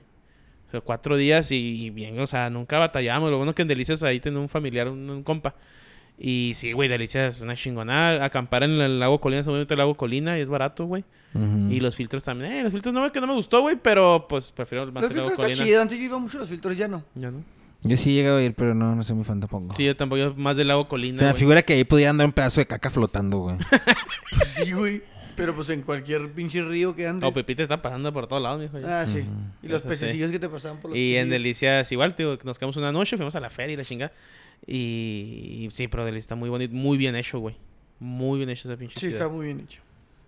O sea, cuatro días y, y bien, o sea, nunca batallamos. Lo bueno que en Delicias ahí tenía un familiar, un, un compa. Y sí, güey, Delicias es una chingonada. Acampar en el Lago Colina, seguramente el Lago Colina, y es barato, güey. Uh-huh. Y Los Filtros también. Eh, Los Filtros no, que no me gustó, güey, pero pues prefiero más el Lago Colina. Los Filtros está chido. Antes yo iba mucho a Los Filtros, ya no. Ya no. Yo sí he llegado a ir, pero no, no soy muy fan tampoco. Sí, yo tampoco. Yo más del Lago Colina, o sea, me figura que ahí podía andar un pedazo de caca flotando, güey. Pues sí, güey. Pero pues en cualquier pinche río que andes. O oh, Pepita está pasando por todos lados, mijo. Ya. Ah, sí. Uh-huh. Y los pececillos sí que te pasaban por los... Y en Delicias igual, tío, nos quedamos una noche, fuimos a la feria y la chingada. Y, y sí, pero Delicias está muy bonito, muy bien hecho, güey. Muy bien hecho esa pinche. Sí, ciudad. Está muy bien hecho.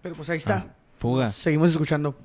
Pero pues ahí está. Ah, fuga. Seguimos escuchando.